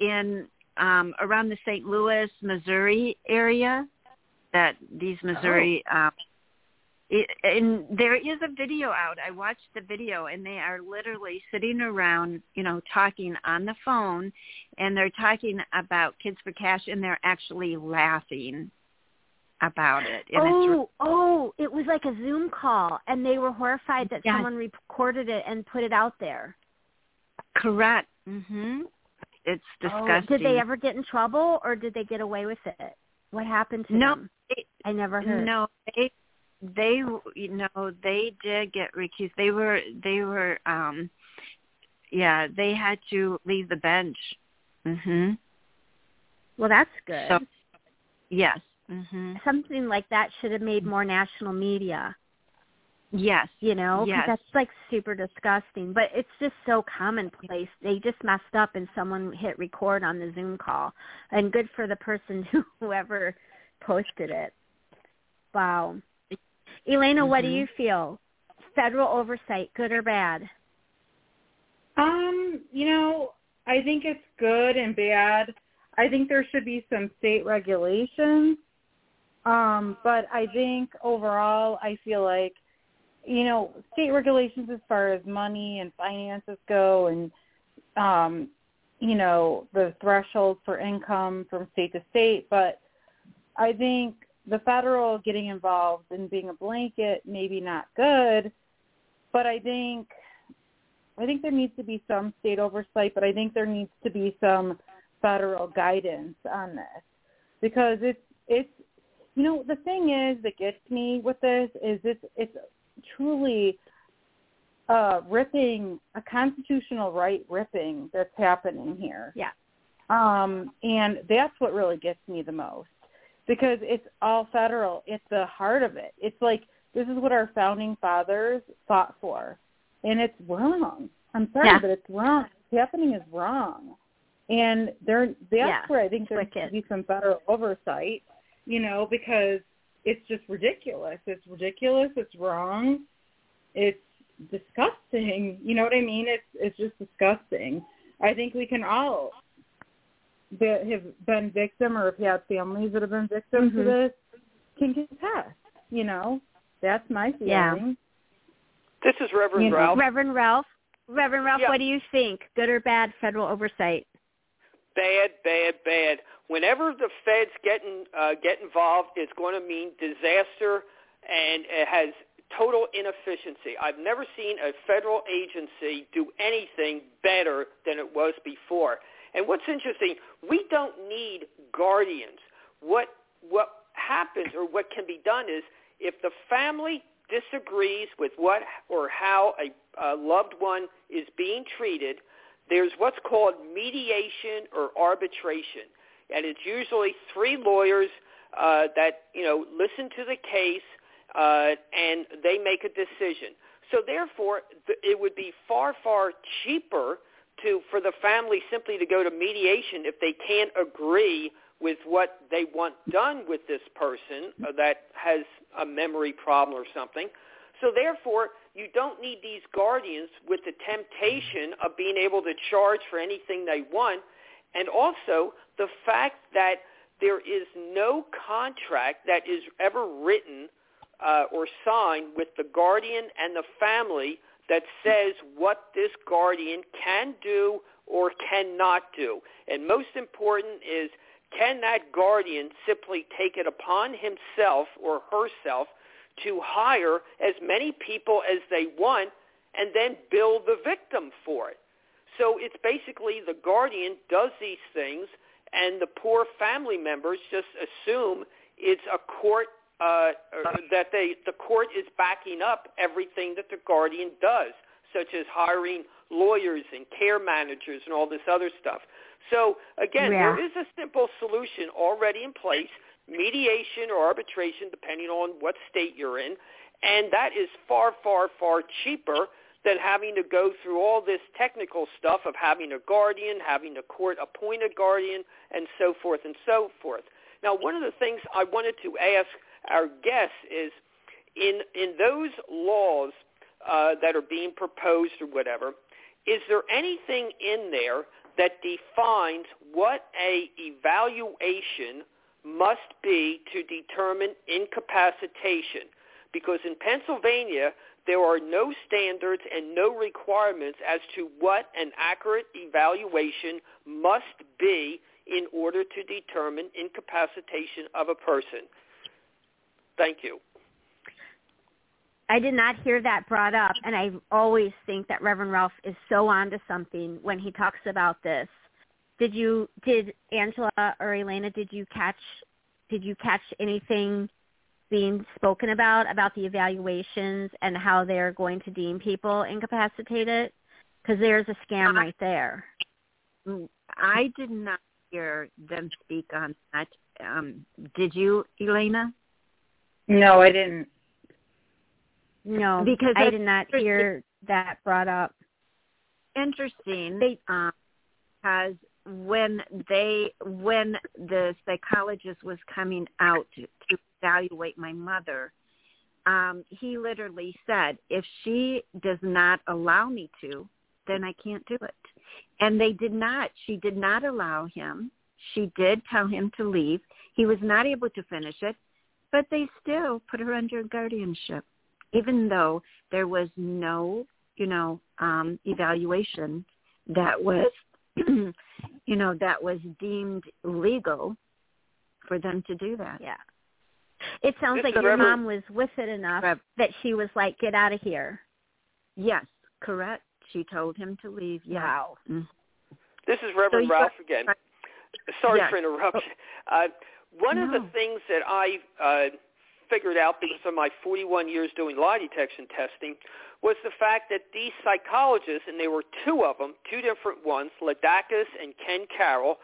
in around the St. Louis, Missouri area, that these Missouri and there is a video out. I watched the video, and they are literally sitting around, you know, talking on the phone, and they're talking about Kids for Cash, and they're actually laughing about it. And it was like a Zoom call, and they were horrified that someone recorded it and put it out there. Correct. Mm-hmm. It's disgusting. Did they ever get in trouble, or did they get away with it? What happened to them? I never heard. No, they, you know, they did get recused. They were, yeah, they had to leave the bench. Mm-hmm. Well, that's good. So, yes. Mm-hmm. Something like that should have made more national media. Yes. You know, yes. 'Cause that's like super disgusting, but it's just so commonplace. They just messed up and someone hit record on the Zoom call, and good for the person whoever posted it. Wow. Elaina, what do you feel? Federal oversight, good or bad? You know, I think it's good and bad. I think there should be some state regulations. But I think overall, I feel like you know, state regulations as far as money and finances go, and, you know, the threshold for income from state to state. But I think the federal getting involved and being a blanket, maybe not good, but I think there needs to be some state oversight, but I think there needs to be some federal guidance on this, because it's you know, the thing is that gets me with this is it's truly ripping, a constitutional right ripping that's happening here. Yeah. And that's what really gets me the most, because it's all federal. It's the heart of it. It's like, this is what our founding fathers fought for. And it's wrong. I'm sorry, yeah. But it's wrong. What's happening is wrong. And that's where I think there needs to be some federal oversight, you know, because it's just ridiculous. It's ridiculous. It's wrong. It's disgusting. You know what I mean? It's just disgusting. I think we can all that have been victim, or if you have families that have been victims to this, can contest, you know. That's my feeling. Yeah. This is Reverend Ralph. Reverend Ralph, yeah. What do you think? Good or bad federal oversight? Bad. Whenever the feds get involved, it's going to mean disaster, and it has total inefficiency. I've never seen a federal agency do anything better than it was before. And what's interesting, we don't need guardians. What happens, or what can be done, is if the family disagrees with what or how a loved one is being treated, there's what's called mediation or arbitration. And it's usually three lawyers that, you know, listen to the case, and they make a decision. So therefore, it would be far, far cheaper for the family simply to go to mediation if they can't agree with what they want done with this person that has a memory problem or something. So therefore, you don't need these guardians with the temptation of being able to charge for anything they want. And also the fact that there is no contract that is ever written or signed with the guardian and the family that says what this guardian can do or cannot do. And most important is, can that guardian simply take it upon himself or herself to hire as many people as they want and then bill the victim for it? So it's basically the guardian does these things, and the poor family members just assume it's a court that the court is backing up everything that the guardian does, such as hiring lawyers and care managers and all this other stuff. So, again, there is a simple solution already in place, mediation or arbitration, depending on what state you're in, and that is far, far, far cheaper than having to go through all this technical stuff of having a guardian, having the court appoint a guardian, and so forth and so forth. Now, one of the things I wanted to ask our guest is, in those laws that are being proposed or whatever, is there anything in there that defines what a evaluation must be to determine incapacitation? Because in Pennsylvania, there are no standards and no requirements as to what an accurate evaluation must be in order to determine incapacitation of a person. Thank you. I did not hear that brought up, and I always think that Reverend Ralph is so onto something when he talks about this. Did Angela or Elaina, did you catch anything being spoken about the evaluations and how they're going to deem people incapacitated? Because there's a scam right there. I did not hear them speak on that. Did you, Elaina? No, I didn't. No, because I did not hear that brought up. Interesting. Because when the psychologist was coming out to evaluate my mother, he literally said, if she does not allow me to, then I can't do it. And they did not. She did not allow him. She did tell him to leave. He was not able to finish it, but they still put her under guardianship. even though there was no, evaluation that was, that was deemed legal for them to do that. Yeah. It sounds like your mom was with it enough that she was like, get out of here. Yes, correct. She told him to leave. Yeah. Wow. Mm-hmm. This is Reverend Ralph again. Sorry for interrupting. One of the things that I figured out because of my 41 years doing lie detection testing was the fact that these psychologists, and there were two of them, two different ones, Ladakis and Ken Carroll,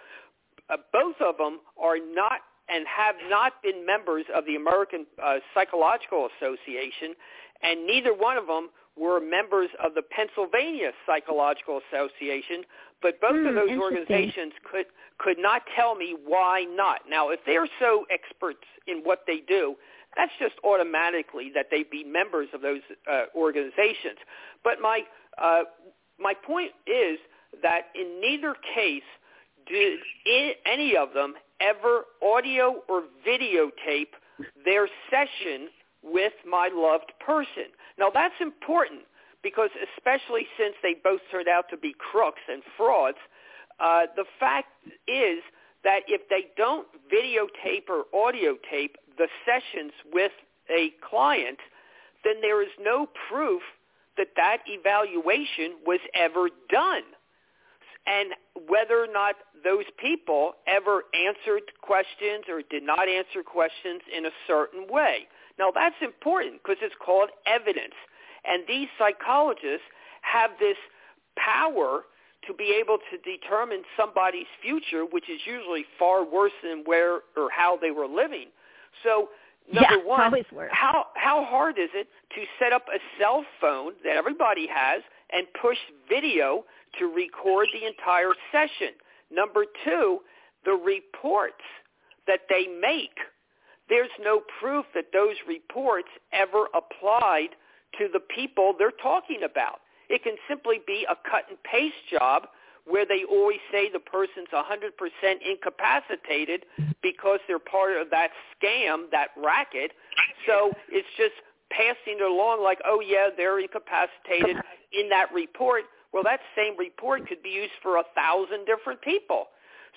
both of them are not and have not been members of the American Psychological Association, and neither one of them were members of the Pennsylvania Psychological Association, but both of those organizations could not tell me why not. Now, if they're so experts in what they do, that's just automatically that they'd be members of those organizations. But my point is that in neither case did any of them ever audio or videotape their session with my loved person. Now, that's important because especially since they both turned out to be crooks and frauds, the fact is that if they don't videotape or audio tape the sessions with a client, then there is no proof that that evaluation was ever done. And whether or not those people ever answered questions or did not answer questions in a certain way. Now, that's important because it's called evidence. And these psychologists have this power to be able to determine somebody's future, which is usually far worse than where or how they were living. So, number one, how hard is it to set up a cell phone that everybody has and push video to record the entire session? Number two, the reports that they make, there's no proof that those reports ever applied to the people they're talking about. It can simply be a cut-and-paste job where they always say the person's 100% incapacitated because they're part of that scam, that racket. So it's just passing it along like, oh, yeah, they're incapacitated in that report. Well, that same report could be used for 1,000 different people.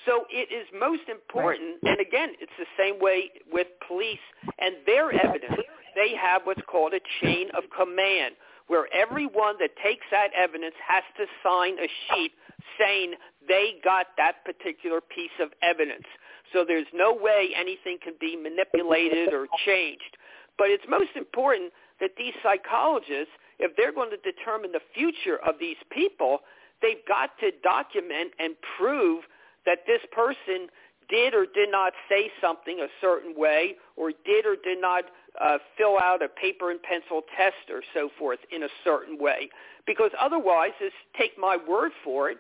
So it is most important, and again, it's the same way with police and their evidence. They have what's called a chain of command, where everyone that takes that evidence has to sign a sheet saying they got that particular piece of evidence. So there's no way anything can be manipulated or changed. But it's most important that these psychologists, if they're going to determine the future of these people, they've got to document and prove that this person did or did not say something a certain way or did or did not fill out a paper and pencil test or so forth in a certain way. Because otherwise, just take my word for it,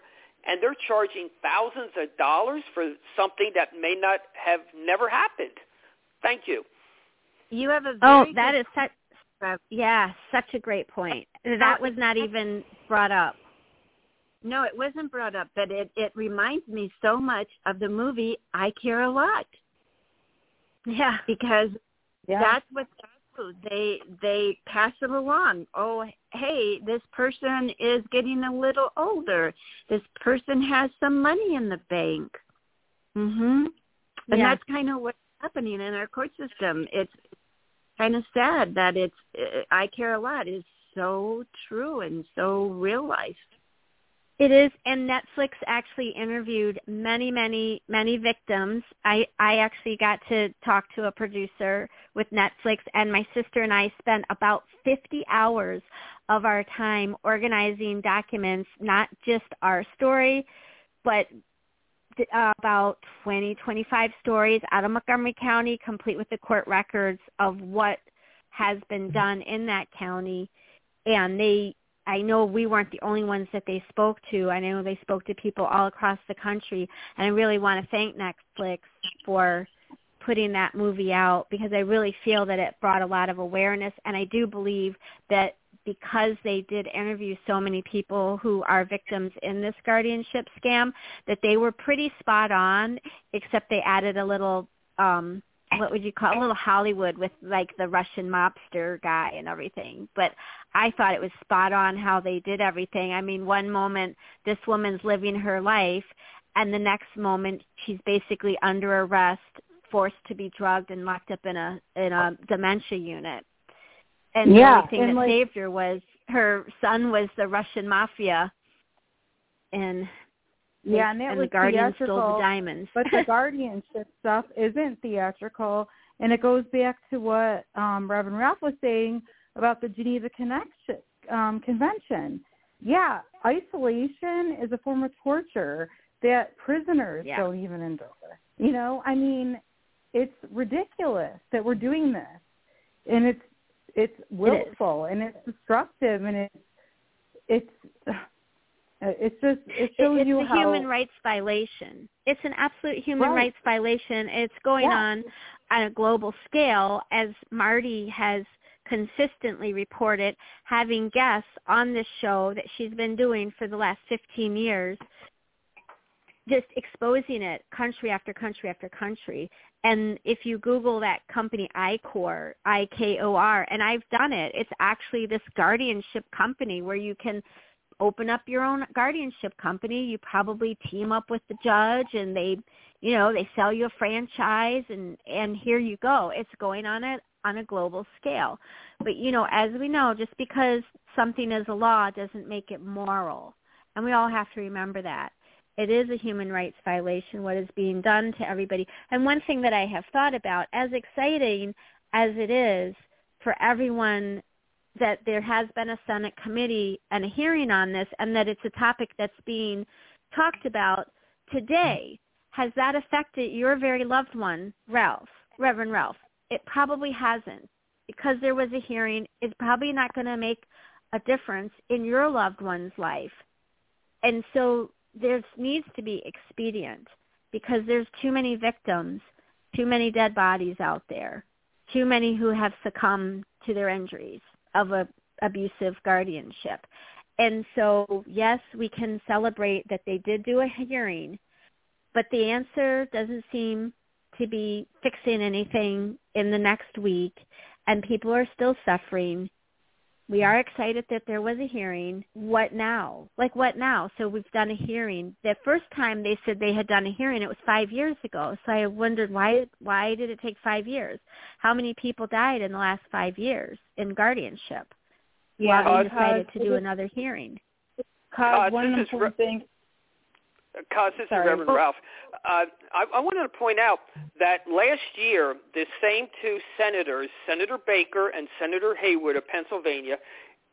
and they're charging thousands of dollars for something that may not have never happened. Thank you. You have a such a great point. That was not even brought up. No, it wasn't brought up, but it reminds me so much of the movie I Care a Lot. Yeah. Because that's what they pass it along. Oh, hey, this person is getting a little older. This person has some money in the bank. Mm-hmm. And that's kind of what's happening in our court system. It's kind of sad that I Care a Lot is so true and so real life. It is, and Netflix actually interviewed many, many, many victims. I actually got to talk to a producer with Netflix, and my sister and I spent about 50 hours of our time organizing documents, not just our story, but about 20, 25 stories out of Montgomery County, complete with the court records of what has been done in that county, and I know we weren't the only ones that they spoke to. I know they spoke to people all across the country, and I really want to thank Netflix for putting that movie out because I really feel that it brought a lot of awareness, and I do believe that because they did interview so many people who are victims in this guardianship scam, that they were pretty spot on, except they added a little what would you call, little Hollywood with like the Russian mobster guy and everything. But I thought it was spot on how they did everything. I mean, one moment this woman's living her life, and the next moment she's basically under arrest, forced to be drugged and locked up in a dementia unit. And the only thing that saved her was her son was the Russian mafia, and the Guardian stole the diamonds. But the guardianship stuff isn't theatrical, and it goes back to what Reverend Ralph was saying about the Geneva Convention. Yeah, isolation is a form of torture that prisoners don't even endure. You know, I mean, it's ridiculous that we're doing this, and it's willful and it's destructive, and it's a human rights violation. It's an absolute human rights violation. It's going on a global scale, as Marty has consistently reported, having guests on this show that she's been doing for the last 15 years, just exposing it country after country after country. And if you Google that company, I-KOR, and I've done it, it's actually this guardianship company where you can open up your own guardianship company. You probably team up with the judge, and they sell you a franchise, and here you go. It's going on a global scale. But, as we know, just because something is a law doesn't make it moral. And we all have to remember that. It is a human rights violation, what is being done to everybody. And one thing that I have thought about, as exciting as it is for everyone that there has been a Senate committee and a hearing on this, and that it's a topic that's being talked about today, has that affected your very loved one, Ralph, Reverend Ralph? It probably hasn't, because there was a hearing. It's probably not going to make a difference in your loved one's life. And so there needs to be expedient, because there's too many victims, too many dead bodies out there, too many who have succumbed to their injuries of a abusive guardianship. And so, yes, we can celebrate that they did do a hearing, but the answer doesn't seem to be fixing anything in the next week, and people are still suffering. We are excited that there was a hearing. What now? Like, what now? So we've done a hearing. The first time they said they had done a hearing, it was 5 years ago. So I wondered, why did it take 5 years? How many people died in the last 5 years in guardianship? Yeah, they decided to do another hearing. Coz, one important thing. Coz, this is Reverend Ralph. I wanted to point out that last year, the same two senators, Senator Baker and Senator Haywood of Pennsylvania,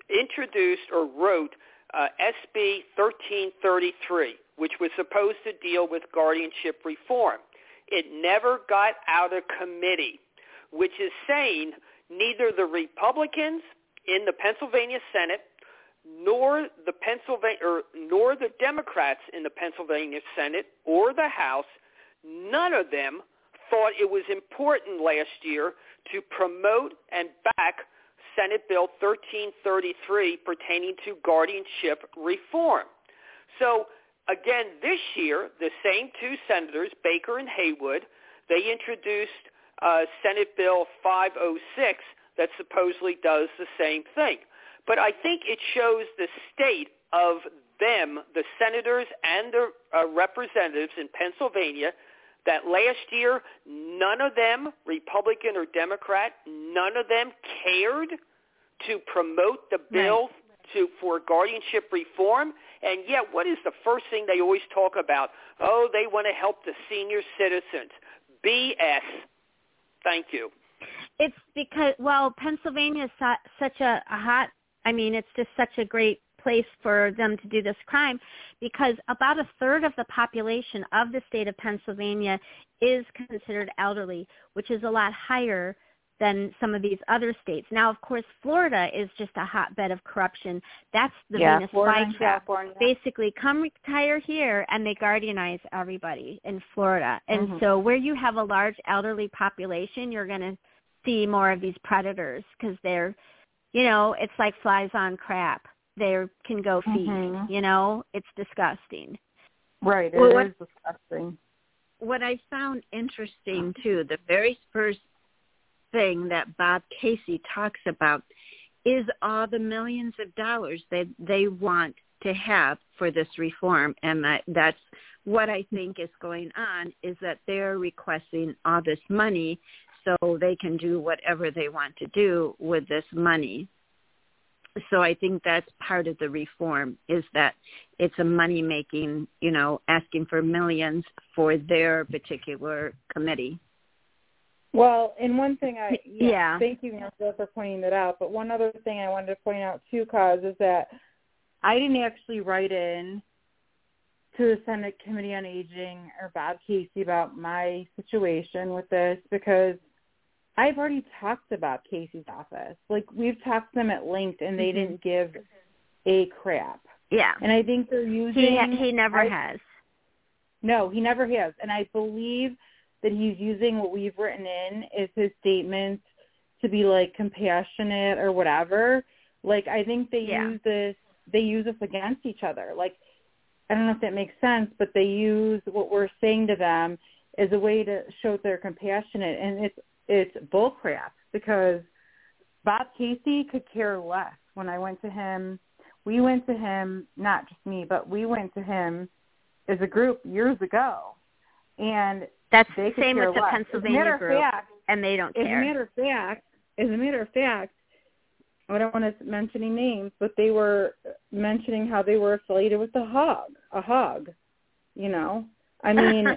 introduced or wrote SB 1333, which was supposed to deal with guardianship reform. It never got out of committee, which is saying neither the Republicans in the Pennsylvania Senate nor the Democrats in the Pennsylvania Senate or the House, none of them thought it was important last year to promote and back Senate Bill 1333 pertaining to guardianship reform. So, again, this year, the same two senators, Baker and Haywood, they introduced Senate Bill 506 that supposedly does the same thing. But I think it shows the state of them, the senators and the representatives in Pennsylvania, that last year none of them, Republican or Democrat, none of them cared to promote the bill for guardianship reform. And yet what is the first thing they always talk about? Oh, they want to help the senior citizens. BS. Thank you. It's because, Pennsylvania is such a hot, it's just such a great place for them to do this crime, because about a third of the population of the state of Pennsylvania is considered elderly, which is a lot higher than some of these other states. Now, of course, Florida is just a hotbed of corruption. That's the Venus flytrap. Basically, come retire here, and they guardianize everybody in Florida. And so where you have a large elderly population, you're going to see more of these predators, because they're – it's like flies on crap. They can go feed, It's disgusting. Right, it is disgusting. what I found interesting, too, the very first thing that Bob Casey talks about is all the millions of dollars that they want to have for this reform. And that's what I think is going on, is that they're requesting all this money so they can do whatever they want to do with this money. So I think that's part of the reform, is that it's a money-making, you know, asking for millions for their particular committee. Well, and one thing thank you, Angela, for pointing that out. But one other thing I wanted to point out, too, Coz, is that I didn't actually write in to the Senate Committee on Aging or Bob Casey about my situation with this, because I've already talked about Casey's office. Like, we've talked to them at length, and they didn't give a crap. Yeah. And I think they're using... He never has. No, he never has. And I believe that he's using what we've written in as his statements to be, like, compassionate or whatever. Like, I think they use this... They use us against each other. Like, I don't know if that makes sense, but they use what we're saying to them as a way to show they're compassionate. And it's bullcrap, because Bob Casey could care less. When I went to him, we went to him, not just me, but we went to him as a group years ago. And that's the same with the Pennsylvania group, and they don't care. As a matter of fact, I don't want to mention any names, but they were mentioning how they were affiliated with a hog, you know. I mean,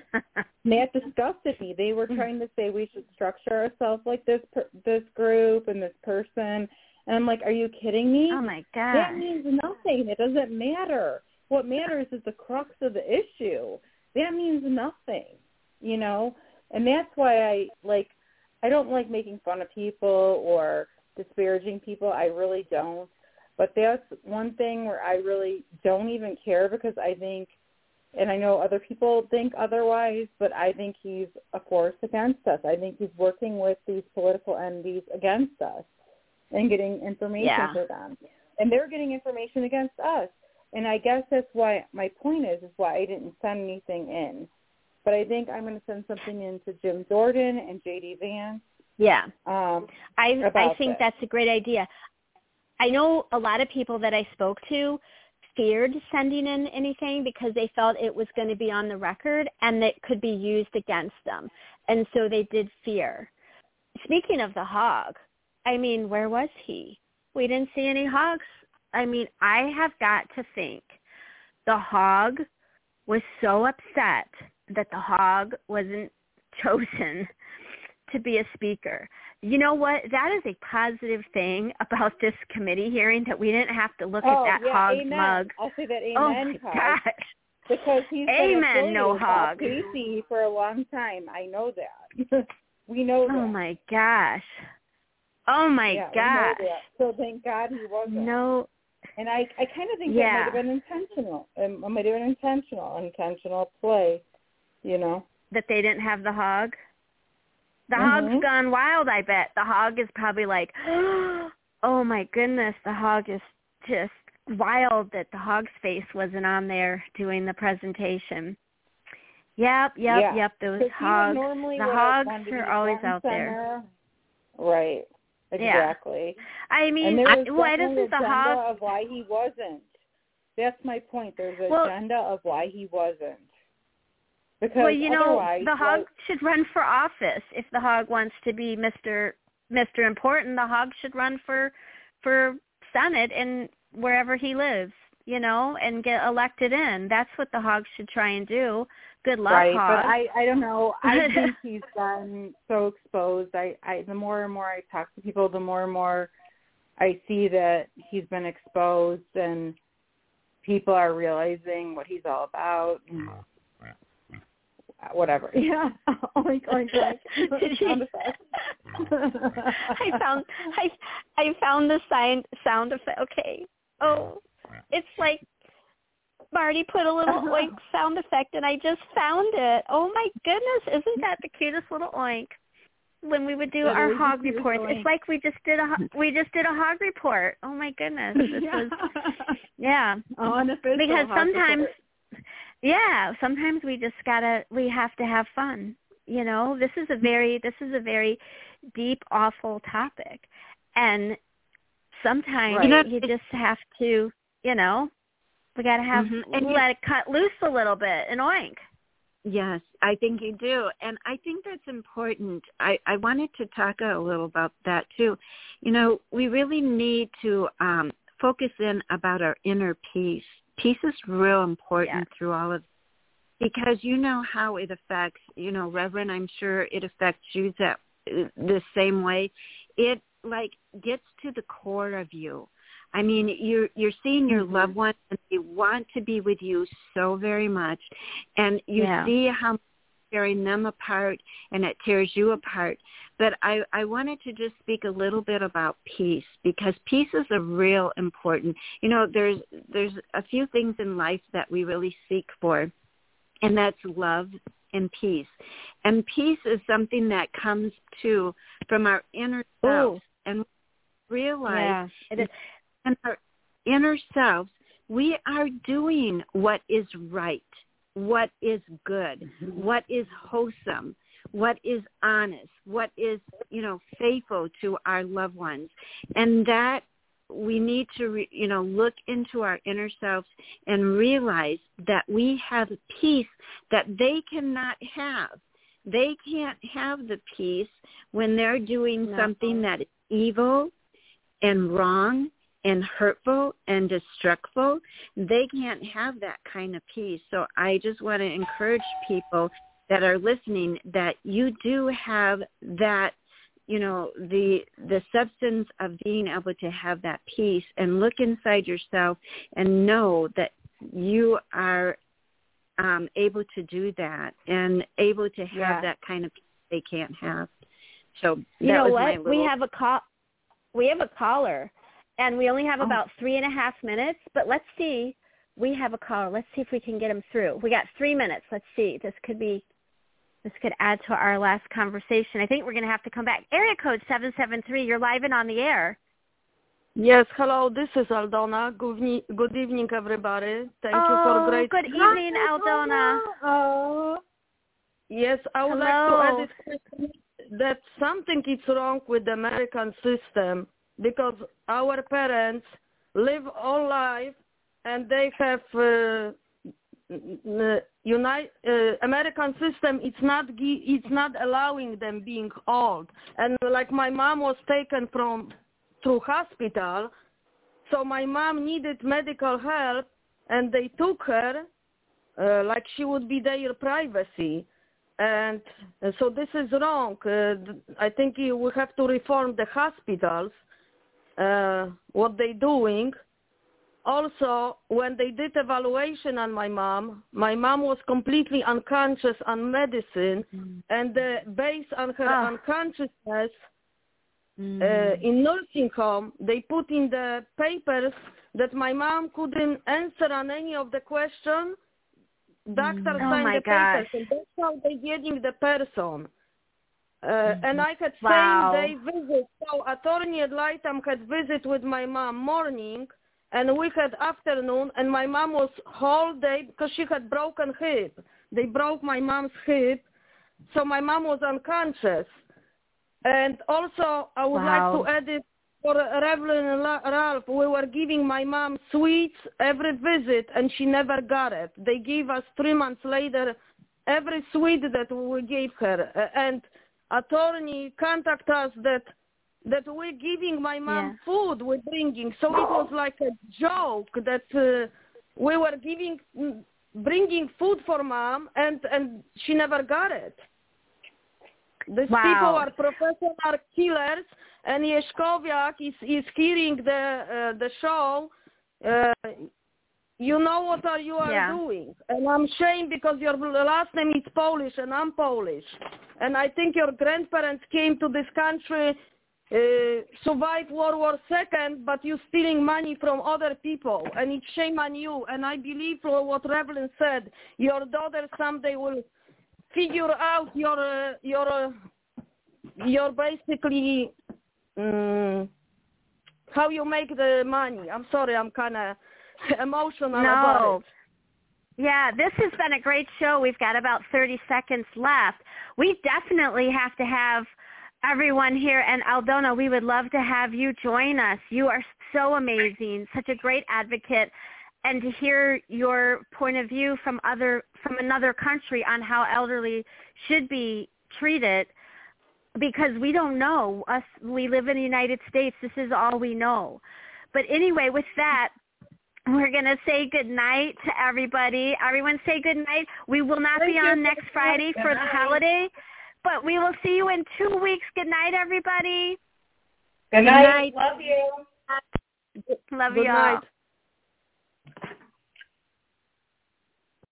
that disgusted me. They were trying to say we should structure ourselves like this group and this person. And I'm like, are you kidding me? Oh, my God. That means nothing. It doesn't matter. What matters is the crux of the issue. That means nothing, you know. And that's why I don't like making fun of people or disparaging people. I really don't. But that's one thing where I really don't even care, because I think, and I know other people think otherwise, but I think he's a force against us. I think he's working with these political entities against us and getting information for them. And they're getting information against us. And I guess that's why my point is why I didn't send anything in. But I think I'm going to send something in to Jim Jordan and J.D. Vance. Yeah. I think that's a great idea. I know a lot of people that I spoke to feared sending in anything because they felt it was going to be on the record and that could be used against them. And so they did fear. Speaking of the hog, I mean, where was he? We didn't see any hogs. I mean, I have got to think the hog was so upset that the hog wasn't chosen to be a speaker. You know what? That is a positive thing about this committee hearing, that we didn't have to look at that hog's amen. Mug. I'll say that amen. Oh, my gosh. Because he's been no hog Casey for a long time. I know that. We know that. Oh, my gosh. Oh, my gosh. We know that. So thank God he wasn't. No. And I kind of think that might have been intentional. It might have been intentional play, you know. That they didn't have the hog? The hog's gone wild, I bet. The hog is probably like, oh, my goodness, the hog is just wild that the hog's face wasn't on there doing the presentation. Yep, those hogs. The hogs are always out there. Right, exactly. Yeah. I mean, why doesn't the hog... of why he wasn't. That's my point. There's an agenda of why he wasn't. Because well, you know, the hog should run for office. If the hog wants to be Mr. Important, the hog should run for Senate and wherever he lives, you know, and get elected in. That's what the hog should try and do. Good luck, right, hog. But I don't know. I think he's gotten so exposed. I the more and more I talk to people, the more and more I see that he's been exposed and people are realizing what he's all about. And, whatever. Yeah. I found the sound effect. Okay. Oh, it's like Marty put a little oink sound effect, and I just found it. Oh my goodness! Isn't that the cutest little oink? When we would do our hog reports, it's like we just did a hog report. Oh my goodness! This was unofficial because sometimes. Yeah, sometimes we just we have to have fun. You know, this is a very deep, awful topic. And sometimes you just have to, we got to have, let it cut loose a little bit and oink. Yes, I think you do. And I think that's important. I wanted to talk a little about that too. You know, we really need to focus in about our inner peace. Peace is real important through all of, because you know how it affects, Reverend, I'm sure it affects you the same way. It like gets to the core of you. I mean, you're seeing your loved ones, and they want to be with you so very much, and you see how tearing them apart, and it tears you apart. But I wanted to just speak a little bit about peace, because peace is a real important. There's a few things in life that we really seek for, and that's love and peace. And peace is something that comes from our inner selves, and realize it is. And our inner selves, we are doing what is right, what is good, what is wholesome, what is honest, what is, faithful to our loved ones. And that we need to, look into our inner selves and realize that we have peace that they cannot have. They can't have the peace when they're doing something that is evil and wrong and hurtful and destructive. They can't have that kind of peace. So I just want to encourage people that are listening that you do have that, the substance of being able to have that peace, and look inside yourself and know that you are able to do that and able to have that kind of peace they can't have. So we have a caller. And we only have about 3.5 minutes, but let's see. We have a caller. Let's see if we can get him through. We got 3 minutes. Let's see. This could add to our last conversation. I think we're going to have to come back. Area code 773, you're live and on the air. Yes, hello. This is Aldona. Good evening, everybody. Thank you for great... Good evening, Aldona. Yes, I would like to add that something is wrong with the American system, because our parents live all life and they have American system. It's not allowing them being old. And like my mom was taken through hospital, so my mom needed medical help and they took her like she would be their privacy. And so this is wrong. I think we have to reform the hospitals. What they doing. Also, when they did evaluation on my mom was completely unconscious on medicine, and based on her unconsciousness in nursing home, they put in the papers that my mom couldn't answer on any of the question. Doctor signed the papers, and that's how they getting the person. And I had same day visit. So attorney at Lightham had visit with my mom morning, and we had afternoon, and my mom was whole day because she had broken hip. They broke my mom's hip, so my mom was unconscious. And also I would like to add it for Reverend Ralph. We were giving my mom sweets every visit, and she never got it. They gave us 3 months later every sweet that we gave her, and attorney contact us that we're giving my mom food we're bringing. So it was like a joke that we were bringing food for mom, and she never got it. These people are professional killers, and Jaskowiak is hearing the show. You know what you are doing. And I'm ashamed because your last name is Polish, and I'm Polish. And I think your grandparents came to this country, survived World War II, but you're stealing money from other people. And it's shame on you. And I believe what Reverend said, your daughter someday will figure out your basically how you make the money. I'm sorry, I'm kind of emotional about it. Yeah, this has been a great show. We've got about 30 seconds left. We definitely have to have everyone here. And Aldona, we would love to have you join us. You are so amazing, such a great advocate. And to hear your point of view from another country on how elderly should be treated, because we don't know. We live in the United States. This is all we know. But anyway, with that, we're going to say good night to everybody. Everyone say good night. We will not be on next Friday for the holiday, but we will see you in 2 weeks. Good night, everybody. Good night. Love you. Love you all.